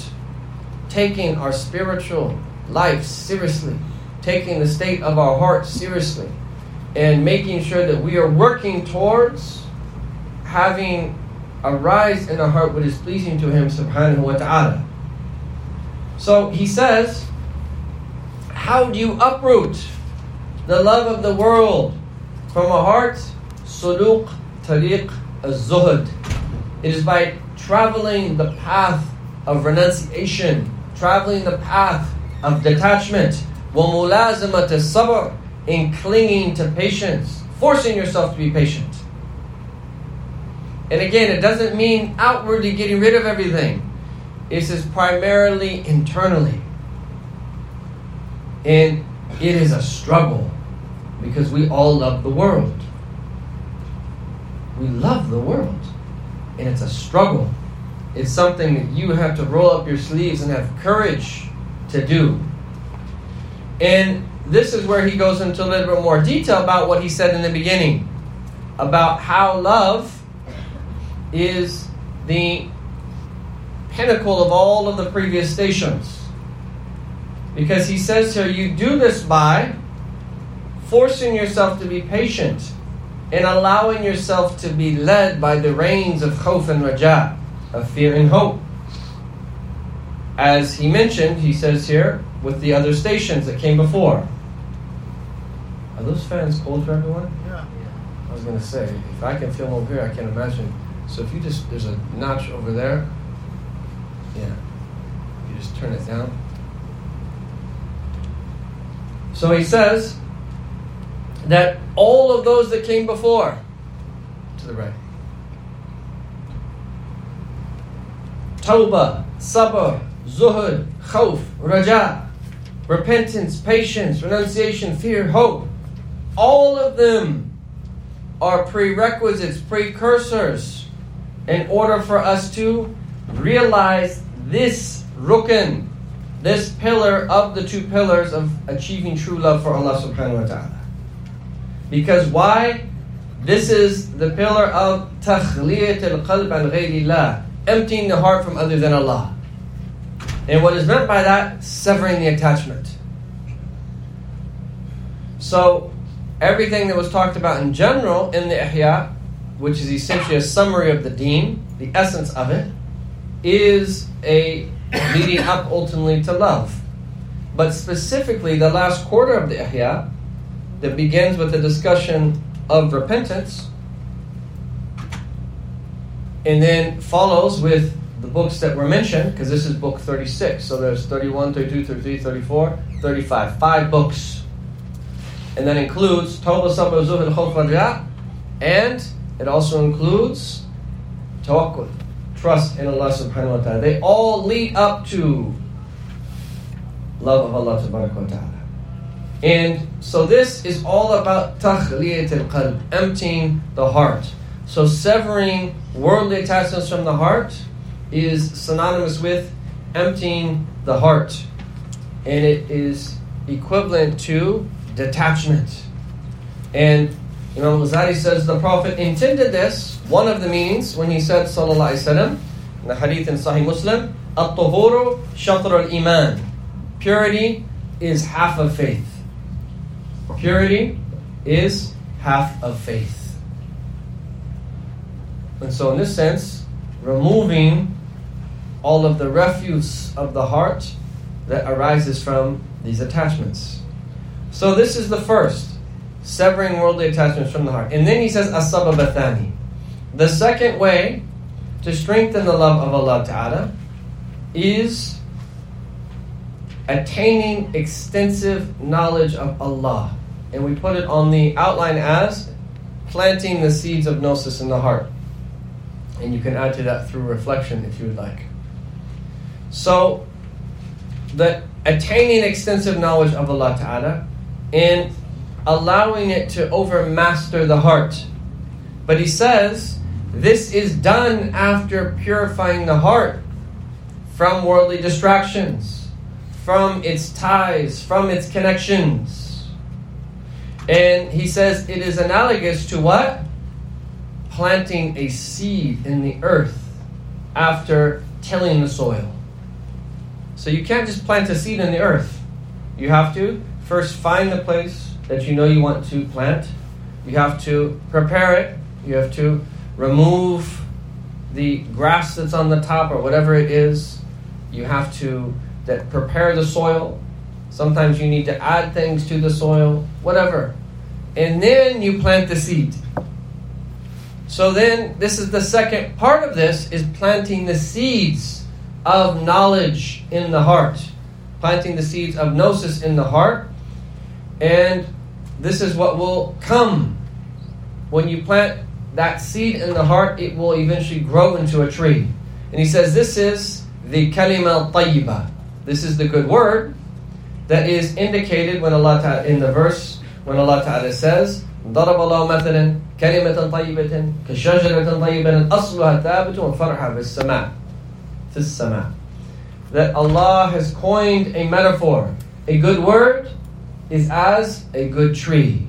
taking our spiritual life seriously, taking the state of our heart seriously, and making sure that we are working towards having a rise in our heart what is pleasing to Him subhanahu wa ta'ala. So he says, how do you uproot the love of the world from a heart? Suluk Tariq al-Zuhud. It is by traveling the path of renunciation, traveling the path of detachment, wa mulazamat as-sabr, in clinging to patience, forcing yourself to be patient. And again, it doesn't mean outwardly getting rid of everything. It is primarily internally. And it is a struggle because we all love the world. We love the world. And it's a struggle. It's something that you have to roll up your sleeves and have courage to do. And this is where he goes into a little bit more detail about what he said in the beginning, about how love is the pinnacle of all of the previous stations. Because he says here, you do this by forcing yourself to be patient and allowing yourself to be led by the reins of khawf and raja, of fear and hope. As he mentioned, he says here, with the other stations that came before. Are those fans cold for everyone? Yeah. I was going to say, if I can film over here, I can't imagine. So if you just, there's a notch over there. Yeah. You just turn it down. So he says that all of those that came before, to the right. Tawbah, sabr, zuhud, khawf, raja, repentance, patience, renunciation, fear, hope. All of them are prerequisites, precursors, in order for us to realize this rukn, this pillar of the two pillars of achieving true love for Allah subhanahu wa ta'ala. Because why? This is the pillar of Takhliyat al-qalb an ghayrillah, emptying the heart from other than Allah. And what is meant by that? Severing the attachment. So, everything that was talked about in general in the Ihya, which is essentially a summary of the Deen, the essence of it, is a leading up ultimately to love. But specifically, the last quarter of the Ihya, that begins with a discussion of repentance, and then follows with the books that were mentioned, because this is book thirty-six. So there's thirty-one, thirty-two, thirty-three, thirty-four, thirty-five. Five books. And that includes Tawbah, Sabr, Zuhud, Khawf, Raja. And it also includes Tawakkul, trust in Allah subhanahu wa ta'ala. They all lead up to love of Allah subhanahu wa ta'ala. And so this is all about Takhliyat al-qalb, emptying the heart. So severing worldly attachments from the heart is synonymous with emptying the heart, and it is equivalent to detachment. And Imam al-Ghazali says the Prophet intended this, one of the meanings, when he said Sallallahu Alaihi Wasallam in the hadith in Sahih Muslim, at-tuhuru shatr al-iman, purity is half of faith. Purity is half of faith. And so in this sense, removing all of the refuse of the heart that arises from these attachments. So this is the first, severing worldly attachments from the heart. And then he says, as-sabab athani, the second way to strengthen the love of Allah Ta'ala is attaining extensive knowledge of Allah. And we put it on the outline as planting the seeds of gnosis in the heart. And you can add to that through reflection if you would like. So, the attaining extensive knowledge of Allah Ta'ala and allowing it to overmaster the heart. But he says, this is done after purifying the heart from worldly distractions, from its ties, from its connections. And he says, it is analogous to what? Planting a seed in the earth after tilling the soil. So you can't just plant a seed in the earth. You have to first find the place that you know you want to plant. You have to prepare it. You have to remove the grass that's on the top or whatever it is. You have to that prepare the soil. Sometimes you need to add things to the soil, whatever. And then you plant the seed. So then, this is the second part of this, is planting the seeds of knowledge in the heart, planting the seeds of gnosis in the heart. And this is what will come. When you plant that seed in the heart, it will eventually grow into a tree. And he says this is the Kalimah al-tayyibah. This is the good word that is indicated when Allah Ta'ala, in the verse when Allah Ta'ala says, ضرب الله مثلا كلمة طيبة كشجرة طيبة أصلها ثابت وفرعها في السماء في السماء. That Allah has coined a metaphor. A good word is as a good tree.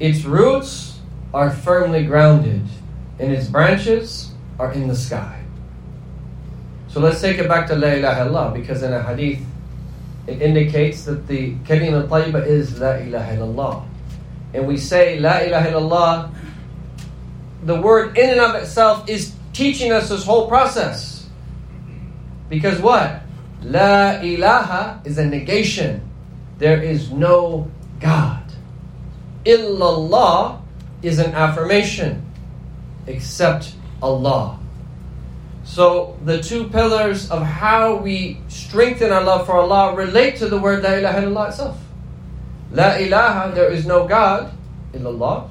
Its roots are firmly grounded and its branches are in the sky. So let's take it back to La ilaha illallah, because in a hadith it indicates that the kalimah tayyibah is La ilaha illallah. And we say La ilaha illallah, the word in and of itself is teaching us this whole process. Because what? La ilaha is a negation. There is no God. Illallah is an affirmation, except Allah. So the two pillars of how we strengthen our love for Allah relate to the word La ilaha illallah itself. La ilaha, there is no God, illallah.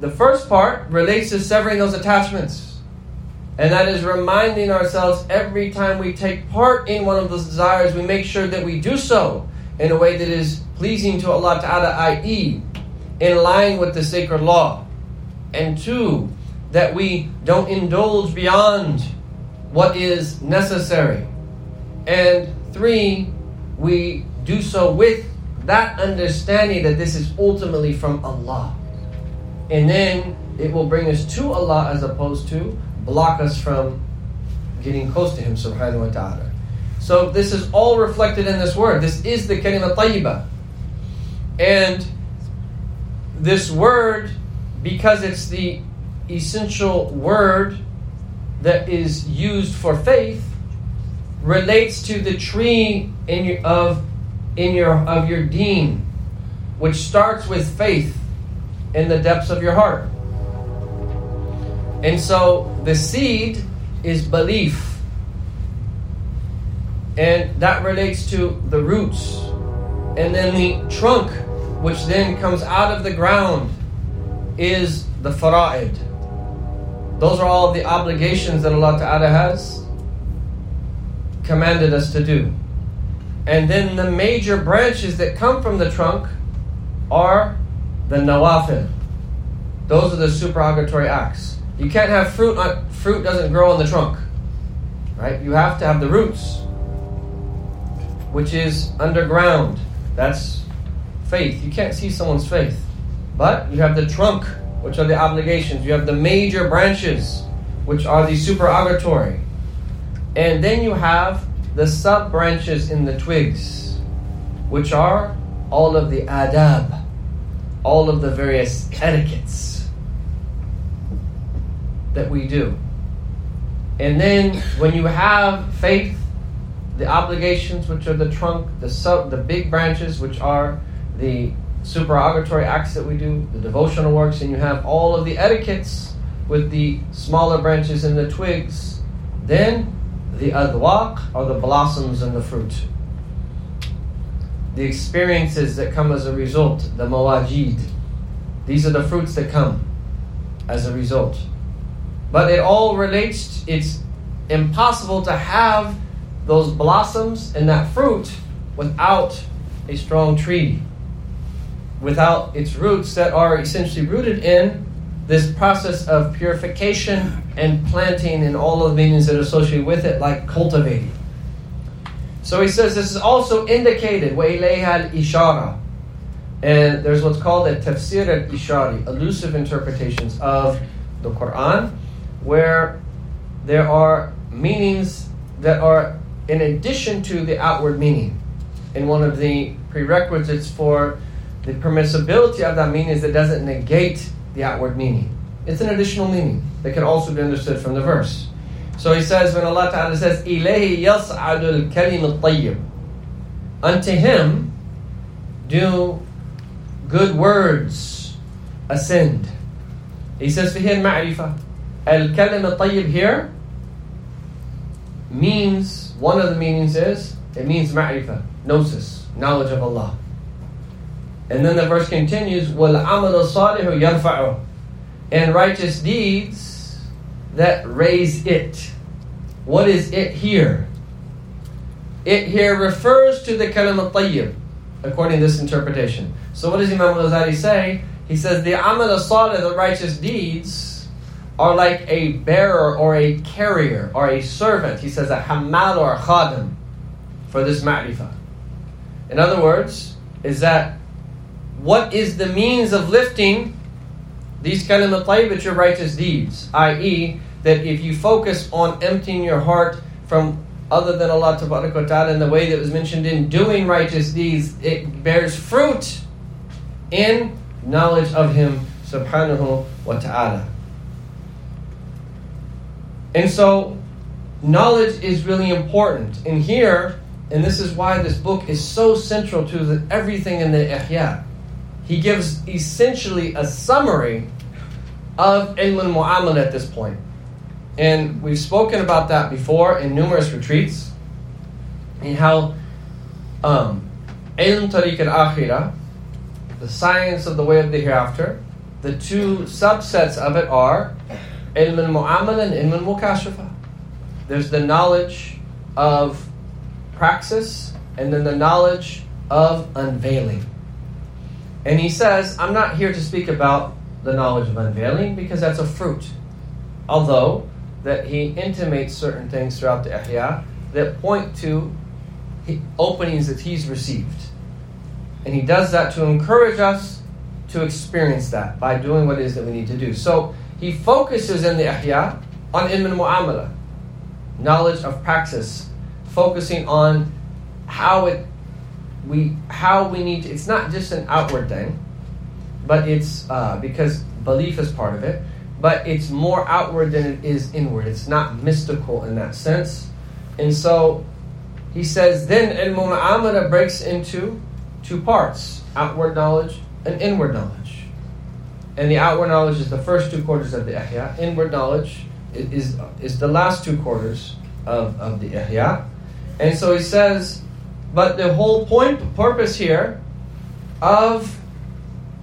The first part relates to severing those attachments. And that is reminding ourselves every time we take part in one of those desires, we make sure that we do so in a way that is pleasing to Allah Ta'ala, that is in line with the sacred law. And two, that we don't indulge beyond what is necessary. And three, we do so with that understanding that this is ultimately from Allah. And then it will bring us to Allah as opposed to block us from getting close to Him subhanahu wa ta'ala. So this is all reflected in this word. This is the kalimah tayyibah. And this word, because it's the essential word that is used for faith, relates to the tree in your, of in your of your deen, which starts with faith in the depths of your heart. And so the seed is belief, and that relates to the roots, and then the trunk, which then comes out of the ground, is the fara'id. Those are all the obligations that Allah Ta'ala has commanded us to do. And then the major branches that come from the trunk are the nawafil. Those are the supererogatory acts. You can't have fruit. On, fruit doesn't grow on the trunk, right? You have to have the roots, which is underground. That's faith. You can't see someone's faith. But you have the trunk, which are the obligations. You have the major branches, which are the supererogatory. And then you have the sub-branches in the twigs, which are all of the adab, all of the various etiquettes that we do. And then when you have faith, the obligations, which are the trunk, the sub, the big branches, which are the supererogatory acts that we do, the devotional works, and you have all of the etiquettes with the smaller branches and the twigs, then the adwaq are the blossoms and the fruit. The experiences that come as a result, the mawajid. These are the fruits that come as a result. But it all relates, it's impossible to have those blossoms and that fruit without a strong tree, without its roots that are essentially rooted in this process of purification and planting and all of the meanings that are associated with it, like cultivating. So he says this is also indicated, وَإِلَيْهَا الْإِشَارَةِ. And there's what's called a tafsir al-ishari, elusive interpretations of the Qur'an, where there are meanings that are in addition to the outward meaning. And one of the prerequisites for the permissibility of that meaning is it doesn't negate the outward meaning. It's an additional meaning that can also be understood from the verse. So he says, when Allah Ta'ala says, إِلَيْهِ يَصْعَدُ الْكَلِمُ الطَّيِّبُ, unto Him do good words ascend. He says, فِهِ الْمَعْرِفَةِ. الْكَلِمُ الطَّيِّبُ here means, one of the meanings is, it means ma'rifah, gnosis, knowledge of Allah. And then the verse continues, وَالْعَمَلُ الصَّالِحُ يَرْفَعُهُ, and righteous deeds that raise it. What is it here? It here refers to the Kalimah al-tayyibah, according to this interpretation. So what does Imam al-Ghazali say? He says the amal as-salih, the righteous deeds, are like a bearer or a carrier or a servant. He says a hamal or a khadim for this ma'rifah. In other words, is that what is the means of lifting these kalimah tayyibah, your righteous deeds? that is, that if you focus on emptying your heart from other than Allah Ta'ala in the way that was mentioned in doing righteous deeds, it bears fruit in knowledge of Him Subhanahu wa Ta'ala. And so, knowledge is really important. And here, and this is why this book is so central to the, everything in the Ihya. He gives essentially a summary of Ilm al-mu'amal at this point. And we've spoken about that before in numerous retreats, and how um, Ilm Tariq al-Akhirah, the science of the way of the hereafter, the two subsets of it are Ilm al-mu'amal and Ilm al-mukashifa. There's the knowledge of praxis, and then the knowledge of unveiling. And he says, I'm not here to speak about the knowledge of unveiling, because that's a fruit. Although that he intimates certain things throughout the Ihya that point to openings that he's received. And he does that to encourage us to experience that by doing what it is that we need to do. So he focuses in the Ihya on Ilm al-Mu'amala, knowledge of praxis, focusing on how it we how we need to, it's not just an outward thing, but it's uh, because belief is part of it, but it's more outward than it is inward. It's not mystical in that sense. And so he says, then Ilm al-Mu'amala breaks into two parts, outward knowledge and inward knowledge. And the outward knowledge is the first two quarters of the Ihya. Inward knowledge is, is the last two quarters of, of the Ihya. And so he says, but the whole point, purpose here of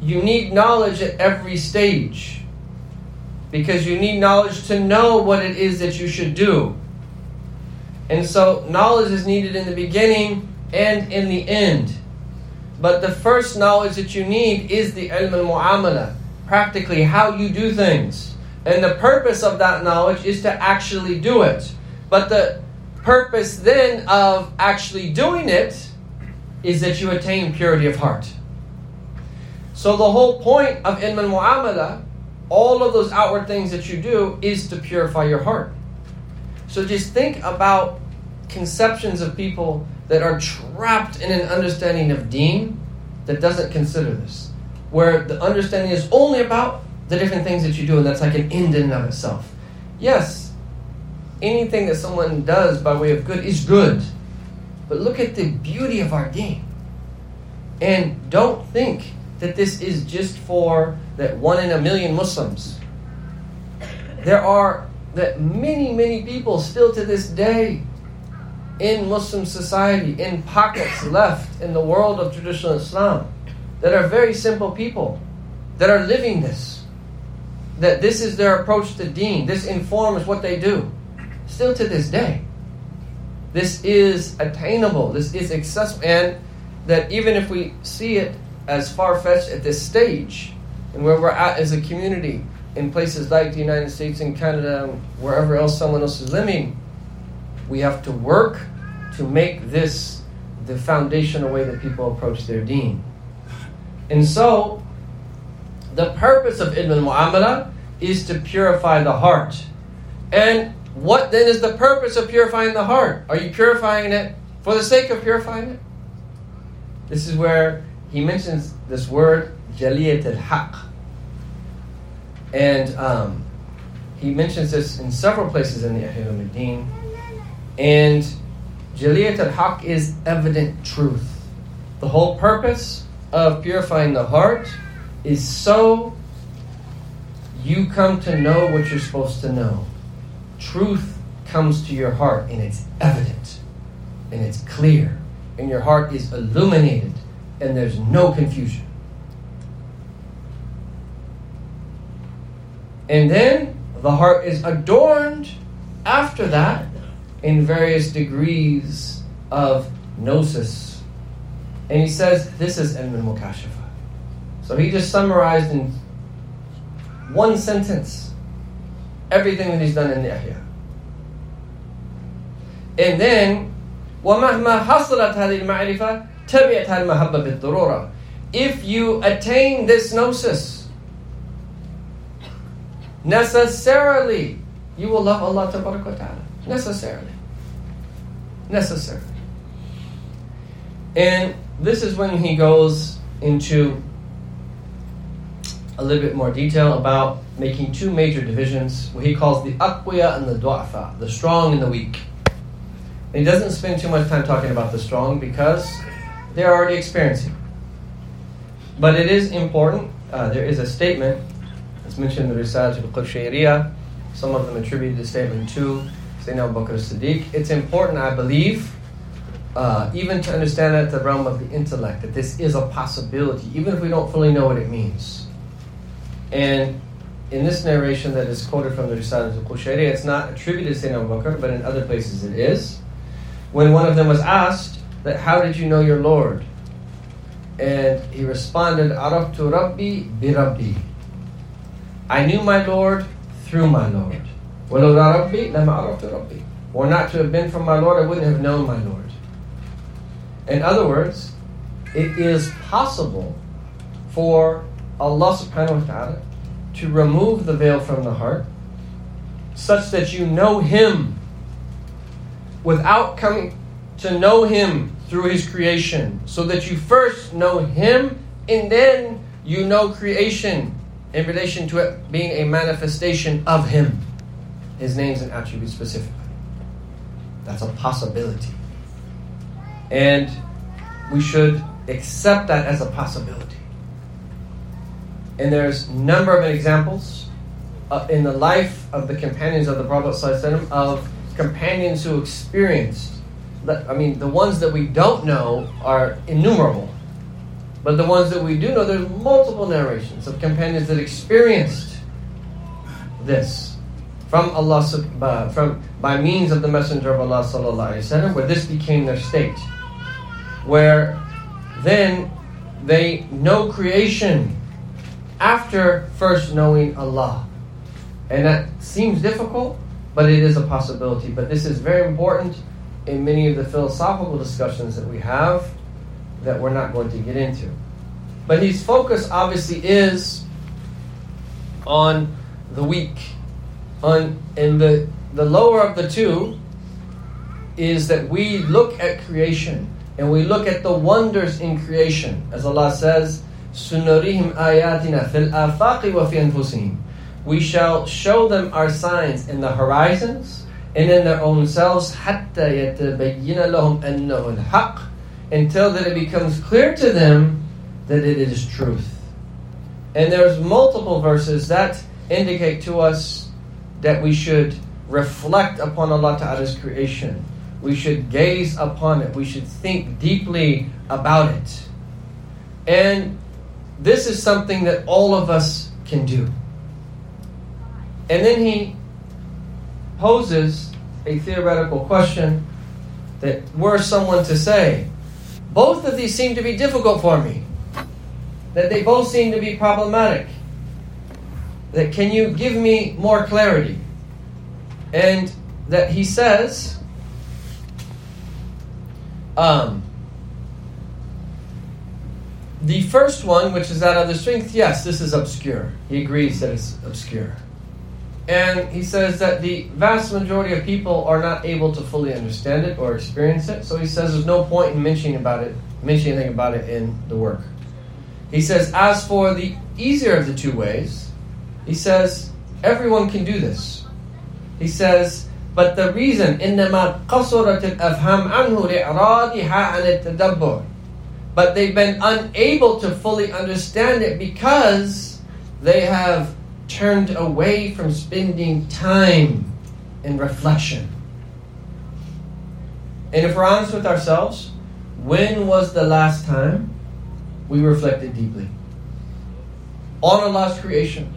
you need knowledge at every stage, because you need knowledge to know what it is that you should do. And so knowledge is needed in the beginning and in the end. But the first knowledge that you need is the ilm al-mu'amala, practically how you do things. And the purpose of that knowledge is to actually do it. But the purpose then of actually doing it is that you attain purity of heart. So the whole point of ilm al-mu'amala, all of those outward things that you do, is to purify your heart. So just think about conceptions of people that are trapped in an understanding of deen that doesn't consider this, where the understanding is only about the different things that you do, and that's like an end in and of itself. Yes, anything that someone does by way of good is good, but look at the beauty of our deen. And don't think that this is just for that one in a million Muslims. There are that many, many people still to this day in Muslim society, in pockets left in the world of traditional Islam, that are very simple people that are living this. That this is their approach to deen. This informs what they do. Still to this day. This is attainable. This is accessible. And that even if we see it as far-fetched at this stage, and where we're at as a community in places like the United States and Canada and wherever else someone else is living, we have to work to make this the foundational way that people approach their deen. And so, the purpose of Ilm al-Mu'amala is to purify the heart. And what then is the purpose of purifying the heart? Are you purifying it for the sake of purifying it? This is where he mentions this word, Jaliyat al-Haq. And um, he mentions this in several places in the Ihya Ulum al Din. And Jaliyat al-Haq is evident truth. The whole purpose of purifying the heart is so you come to know what you're supposed to know. Truth comes to your heart and it's evident and it's clear and your heart is illuminated and there's no confusion. And then the heart is adorned after that in various degrees of gnosis. And he says, this is Ilm al-mukashifa. So he just summarized in one sentence everything that he's done in the Ihya. And then, وَمَهْمَا حَصْلَتْ هَذِي الْمَعْرِفَةِ تَبِعْتَ الْمَحَبَّةِ بِالضُّرُورَةِ. If you attain this gnosis, necessarily you will love Allah Tabaraka wa Ta'ala. Necessarily. Necessarily. And this is when he goes into a little bit more detail about making two major divisions, what he calls the aqwiya and the du'afa, the strong and the weak. And he doesn't spend too much time talking about the strong because they're already experiencing. But it is important. Uh, there is a statement that's mentioned in the Risalah al Qushayriya. Some of them attributed the statement to Saint Al Bukhari Siddiq. It's important, I believe, uh, even to understand at the realm of the intellect, that this is a possibility, even if we don't fully know what it means. And in this narration that is quoted from the Risalah al-Qushayriya, it's not attributed to Sayyidina Abu Bakr, but in other places it is. When one of them was asked, that how did you know your Lord? And he responded, Araftu Rabbi bi Rabbi. I knew my Lord through my Lord. Walaula Rabbi, lama Araftu Rabbi. Were not to have been from my Lord, I wouldn't have known my Lord. In other words, it is possible for Allah subhanahu wa ta'ala to remove the veil from the heart such that you know Him without coming to know Him through His creation, so that you first know Him and then you know creation in relation to it being a manifestation of Him, His names and attributes specifically. That's a possibility. And we should accept that as a possibility. And there's a number of examples uh, in the life of the companions of the Prophet ﷺ, of companions who experienced, I mean, the ones that we don't know are innumerable. But the ones that we do know, there's multiple narrations of companions that experienced this from Allah, uh, from by means of the Messenger of Allah Sallallahu Alaihi Wasallam, where this became their state. Where then they know creation after first knowing Allah. And that seems difficult, but it is a possibility. But this is very important in many of the philosophical discussions that we have that we're not going to get into. But his focus obviously is on the weak. On, and the, the lower of the two is that we look at creation and we look at the wonders in creation. As Allah says, سنريهم آياتنا في الآفاق وفي أنفسهم. We shall show them our signs in the horizons and in their own selves, حتى يتبين لهم أنه الحق, until that it becomes clear to them that it is truth. And there's multiple verses that indicate to us that we should reflect upon Allah Ta'ala's creation. We should gaze upon it. We should think deeply about it. And this is something that all of us can do. And then he poses a theoretical question that were someone to say, both of these seem to be difficult for me, that they both seem to be problematic, that can you give me more clarity? And that he says, um, the first one, which is that of the strength, yes, this is obscure. He agrees that it's obscure. And he says that the vast majority of people are not able to fully understand it or experience it. So he says there's no point in mentioning about it, mentioning anything about it in the work. He says, as for the easier of the two ways, he says, everyone can do this. He says, but the reason, إِنَّمَا قَصُرَتِ الْأَفْهَامْ عَنْهُ لِعْرَادِهَا عَنِ التَّدَبُّرِ. But they've been unable to fully understand it because they have turned away from spending time in reflection. And if we're honest with ourselves, when was the last time we reflected deeply on Allah's creation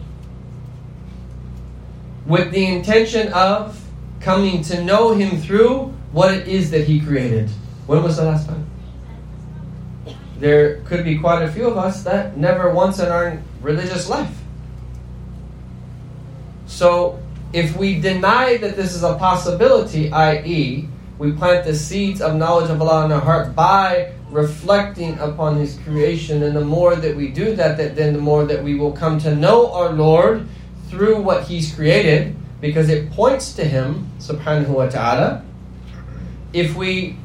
with the intention of coming to know Him through what it is that He created? When was the last time? There could be quite a few of us that never once in our religious life. So if we deny that this is a possibility, that is we plant the seeds of knowledge of Allah in our heart by reflecting upon His creation, and the more that we do that, that then the more that we will come to know our Lord through what He's created, because it points to Him, subhanahu wa ta'ala. If we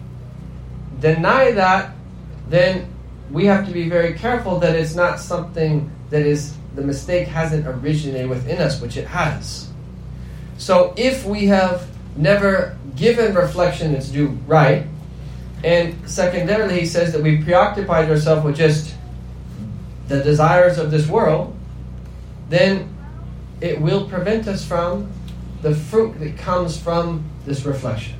deny that, then we have to be very careful that it's not something that is, the mistake hasn't originated within us, which it has. So if we have never given reflection its due right, and secondarily he says that we preoccupied ourselves with just the desires of this world, then it will prevent us from the fruit that comes from this reflection.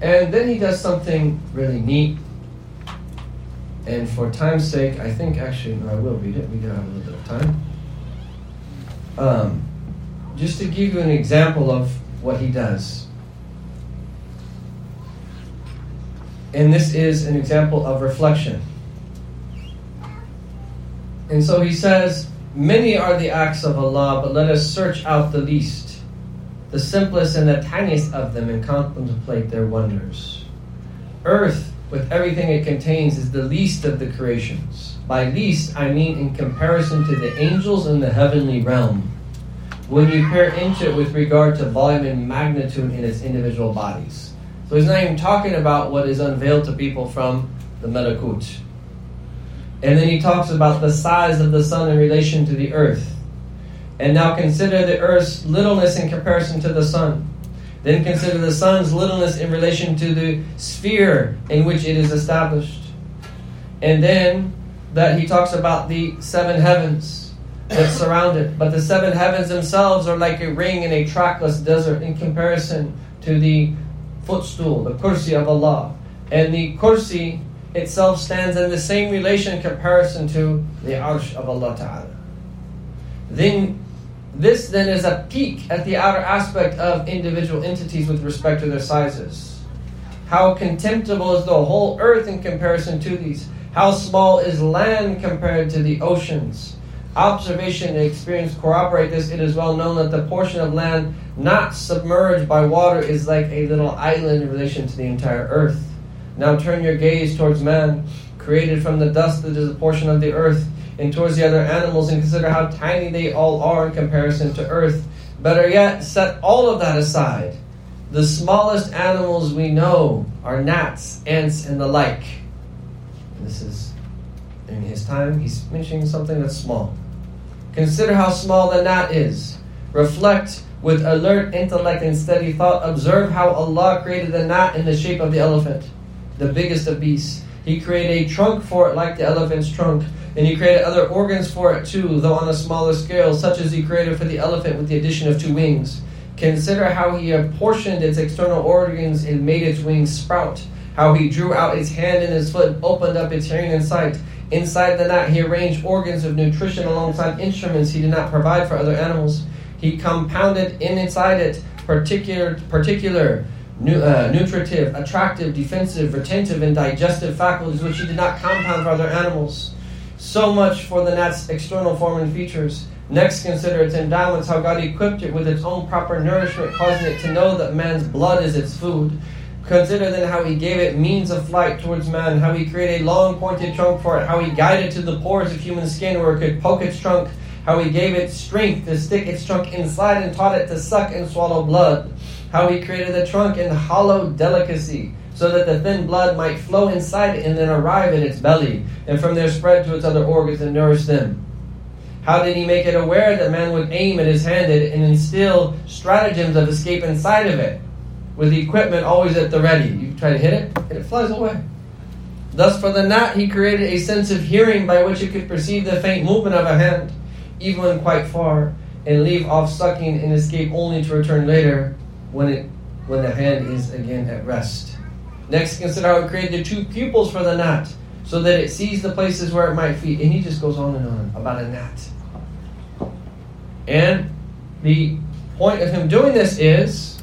And then he does something really neat. And for time's sake, I think actually, no, I will read it. We got a little bit of time. Um, just to give you an example of what he does. And this is an example of reflection. And so he says, many are the acts of Allah, but let us search out the least, the simplest and the tiniest of them, and contemplate their wonders. Earth, with everything it contains, is the least of the creations. By least, I mean in comparison to the angels in the heavenly realm, when you pair into it with regard to volume and magnitude in its individual bodies. So he's not even talking about what is unveiled to people from the Malakut. And then he talks about the size of the sun in relation to the earth. And now consider the earth's littleness in comparison to the sun. Then consider the sun's littleness in relation to the sphere in which it is established. And then that he talks about the seven heavens that's surrounded. But the seven heavens themselves are like a ring in a trackless desert in comparison to the footstool, the Kursi of Allah. And the Kursi itself stands in the same relation in comparison to the Arsh of Allah Ta'ala. Then, this then is a peek at the outer aspect of individual entities with respect to their sizes. How contemptible is the whole earth in comparison to these? How small is land compared to the oceans? Observation and experience corroborate this. It is well known that the portion of land not submerged by water is like a little island in relation to the entire earth. Now turn your gaze towards man, created from the dust that is a portion of the earth, and towards the other animals, and consider how tiny they all are in comparison to earth. Better yet, set all of that aside. The smallest animals we know are gnats, ants, and the like. This is in his time. He's mentioning something that's small. Consider how small the gnat is. Reflect with alert intellect and steady thought. Observe how Allah created the gnat in the shape of the elephant, the biggest of beasts. He created a trunk for it like the elephant's trunk, and He created other organs for it too, though on a smaller scale, such as He created for the elephant with the addition of two wings. Consider how He apportioned its external organs and made its wings sprout, how He drew out its hand and its foot, opened up its hearing and sight. Inside the gnat, He arranged organs of nutrition alongside instruments He did not provide for other animals. He compounded in inside it particular, particular nu- uh, nutritive, attractive, defensive, retentive, and digestive faculties which He did not compound for other animals. So much for the gnat's external form and features. Next, consider its endowments, how God equipped it with its own proper nourishment, causing it to know that man's blood is its food. Consider then how He gave it means of flight towards man, how He created a long pointed trunk for it, how He guided it to the pores of human skin where it could poke its trunk, how He gave it strength to stick its trunk inside and taught it to suck and swallow blood, how He created the trunk in hollow delicacy so that the thin blood might flow inside it and then arrive in its belly, and from there spread to its other organs and nourish them. How did He make it aware that man would aim at his hand and instill stratagems of escape inside of it, with the equipment always at the ready? You try to hit it, and it flies away. Thus for the gnat, He created a sense of hearing by which it could perceive the faint movement of a hand, even when quite far, and leave off sucking and escape only to return later when it when the hand is again at rest. Next, consider how he created two pupils for the gnat, so that it sees the places where it might feed. And he just goes on and on about a gnat. And the point of him doing this is,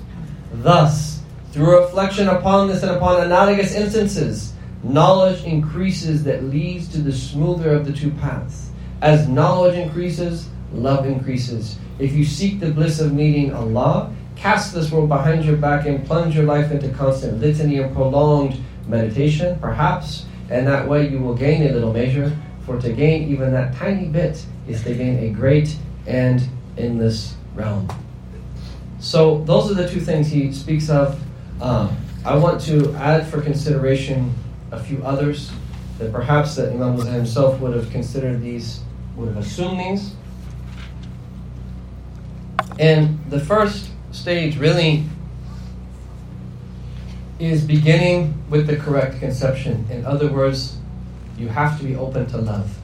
thus, through reflection upon this and upon analogous instances, knowledge increases that leads to the smoother of the two paths. As knowledge increases, love increases. If you seek the bliss of meeting Allah, cast this world behind your back and plunge your life into constant litany and prolonged meditation, perhaps, and that way you will gain a little measure, for to gain even that tiny bit is to gain a great and endless realm. So those are the two things he speaks of. Um, I want to add for consideration a few others that perhaps that Imam Ghazali himself would have considered these, would have assumed these. And the first stage really is beginning with the correct conception. In other words, you have to be open to love.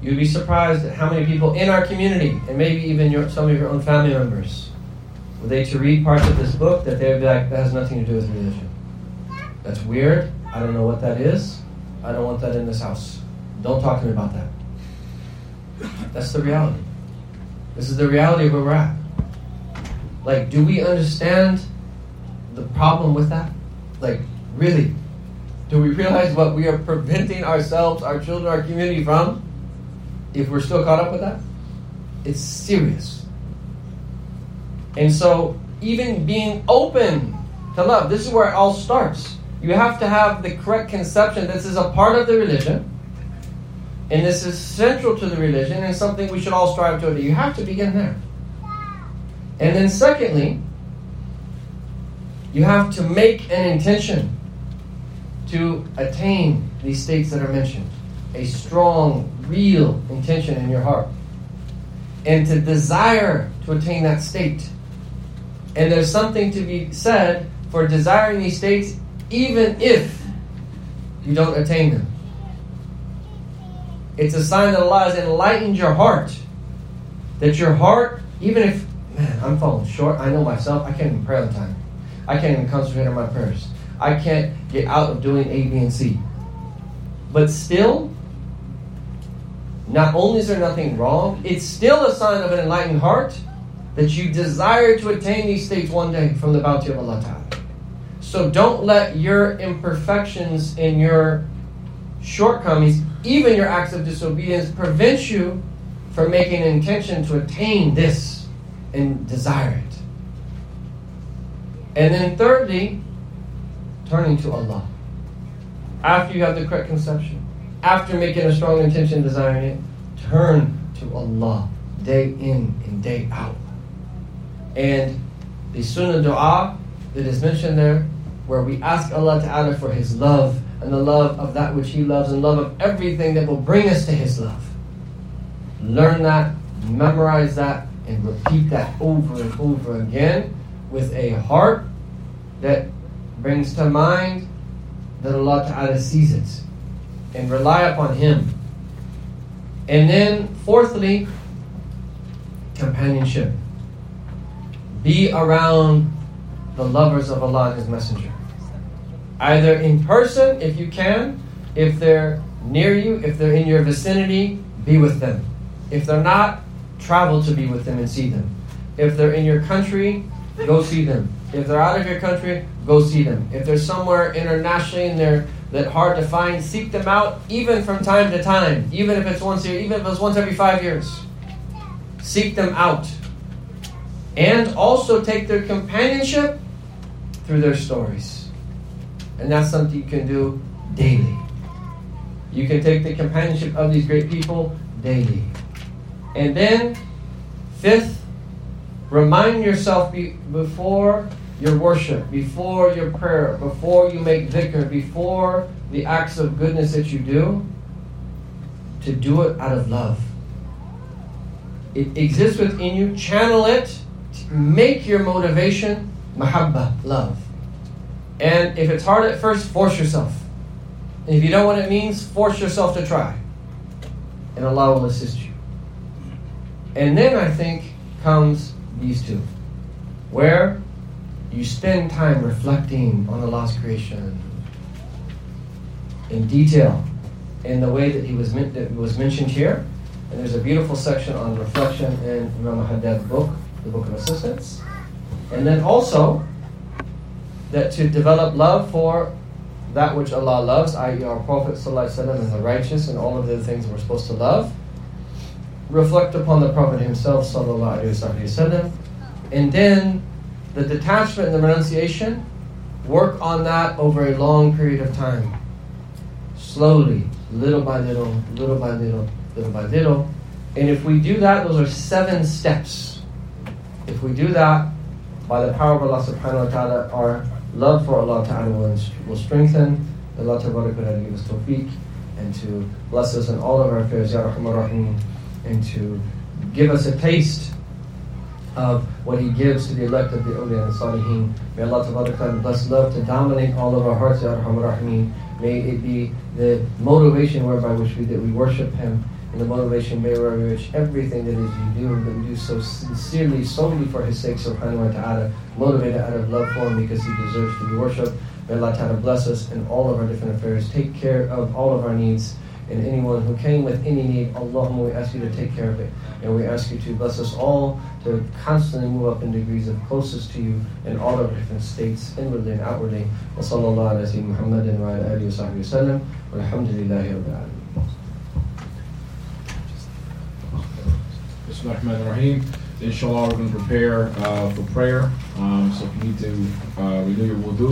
You'd be surprised at how many people in our community, and maybe even your, some of your own family members, were they to read parts of this book that they would be like, that has nothing to do with religion. That's weird. I don't know what that is. I don't want that in this house. Don't talk to me about that. That's the reality. This is the reality of where we're at. Like, do we understand the problem with that? Like, really? Do we realize what we are preventing ourselves, our children, our community from? If we're still caught up with that, it's serious. And so, even being open to love, this is where it all starts. You have to have the correct conception. This is a part of the religion, and this is central to the religion, and something we should all strive to do. You have to begin there. And then secondly, you have to make an intention to attain these states that are mentioned. A strong, real intention in your heart. And to desire to attain that state. And there's something to be said for desiring these states even if you don't attain them. It's a sign that Allah has enlightened your heart. That your heart, even if, man, I'm falling short, I know myself, I can't even pray all the time. I can't even concentrate on my prayers. I can't get out of doing A, B, and C. But still, not only is there nothing wrong, it's still a sign of an enlightened heart that you desire to attain these states one day from the bounty of Allah Ta'ala. So don't let your imperfections and your shortcomings, even your acts of disobedience, prevent you from making an intention to attain this and desire it. And then thirdly, turning to Allah. After you have the correct conception, after making a strong intention, desiring it, turn to Allah day in and day out. And the sunnah dua that is mentioned there, where we ask Allah Ta'ala for His love and the love of that which He loves and love of everything that will bring us to His love. Learn that, memorize that, and repeat that over and over again with a heart that brings to mind that Allah Ta'ala sees it, and rely upon Him. And then fourthly, companionship. Be around the lovers of Allah and His Messenger, either in person if you can, if they're near you, if they're in your vicinity, be with them. If they're not, travel to be with them and see them. If they're in your country, go see them. If they're out of your country, go see them. If they're somewhere internationally and they're that hard to find, seek them out even from time to time. Even if it's once a year, even if it's once every five years. Seek them out. And also take their companionship through their stories. And that's something you can do daily. You can take the companionship of these great people daily. And then, fifth, remind yourself be- before your worship, before your prayer, before you make dhikr, before the acts of goodness that you do, to do it out of love. It exists within you. Channel it. Make your motivation mahabbah, love. And if it's hard at first, force yourself. And if you don't know what it means, force yourself to try. And Allah will assist you. And then I think comes these two, where you spend time reflecting on Allah's creation in detail, in the way that he was men- that was mentioned here. And there's a beautiful section on reflection in Imam Haddad's book, the Book of Assistance. And then also, that to develop love for that which Allah loves, that is our Prophet Sallallahu Alaihi Wasallam and the righteous and all of the things we're supposed to love. Reflect upon the Prophet himself Sallallahu Alaihi Wasallam. And then the detachment and the renunciation, work on that over a long period of time. Slowly, little by little, little by little, little by little. And if we do that, those are seven steps. If we do that, by the power of Allah subhanahu wa ta'ala, our love for Allah ta'ala will strengthen. Allah ta'ala will give us tawfiq and to bless us in all of our affairs, ya rahman rahim, and to give us a taste of what he gives to the elect of the awliya and salihin. May Allah ta'ala bless love to dominate all of our hearts, ya rahman rahim. May it be the motivation whereby which we, that we worship him, and the motivation whereby which everything that is you do, that we do so sincerely, solely for his sake, subhanahu wa ta'ala, motivated out of love for him because he deserves to be worshipped. May Allah ta'ala bless us in all of our different affairs, take care of all of our needs, and anyone who came with any need, Allahumma, we ask you to take care of it. And we ask you to bless us all, to constantly move up in degrees of closest to you in all of our different states, inwardly and outwardly. Wa sallallahu alayhi wa Muhammadin wa ala alihi wa sahbihi wa sallam. Walhamdulillahi rabbil alamin. Bismillah ar-Rahman ar-Rahim. Inshallah, we're going to prepare uh, for prayer. Um, so if you need to uh, renew your wudu,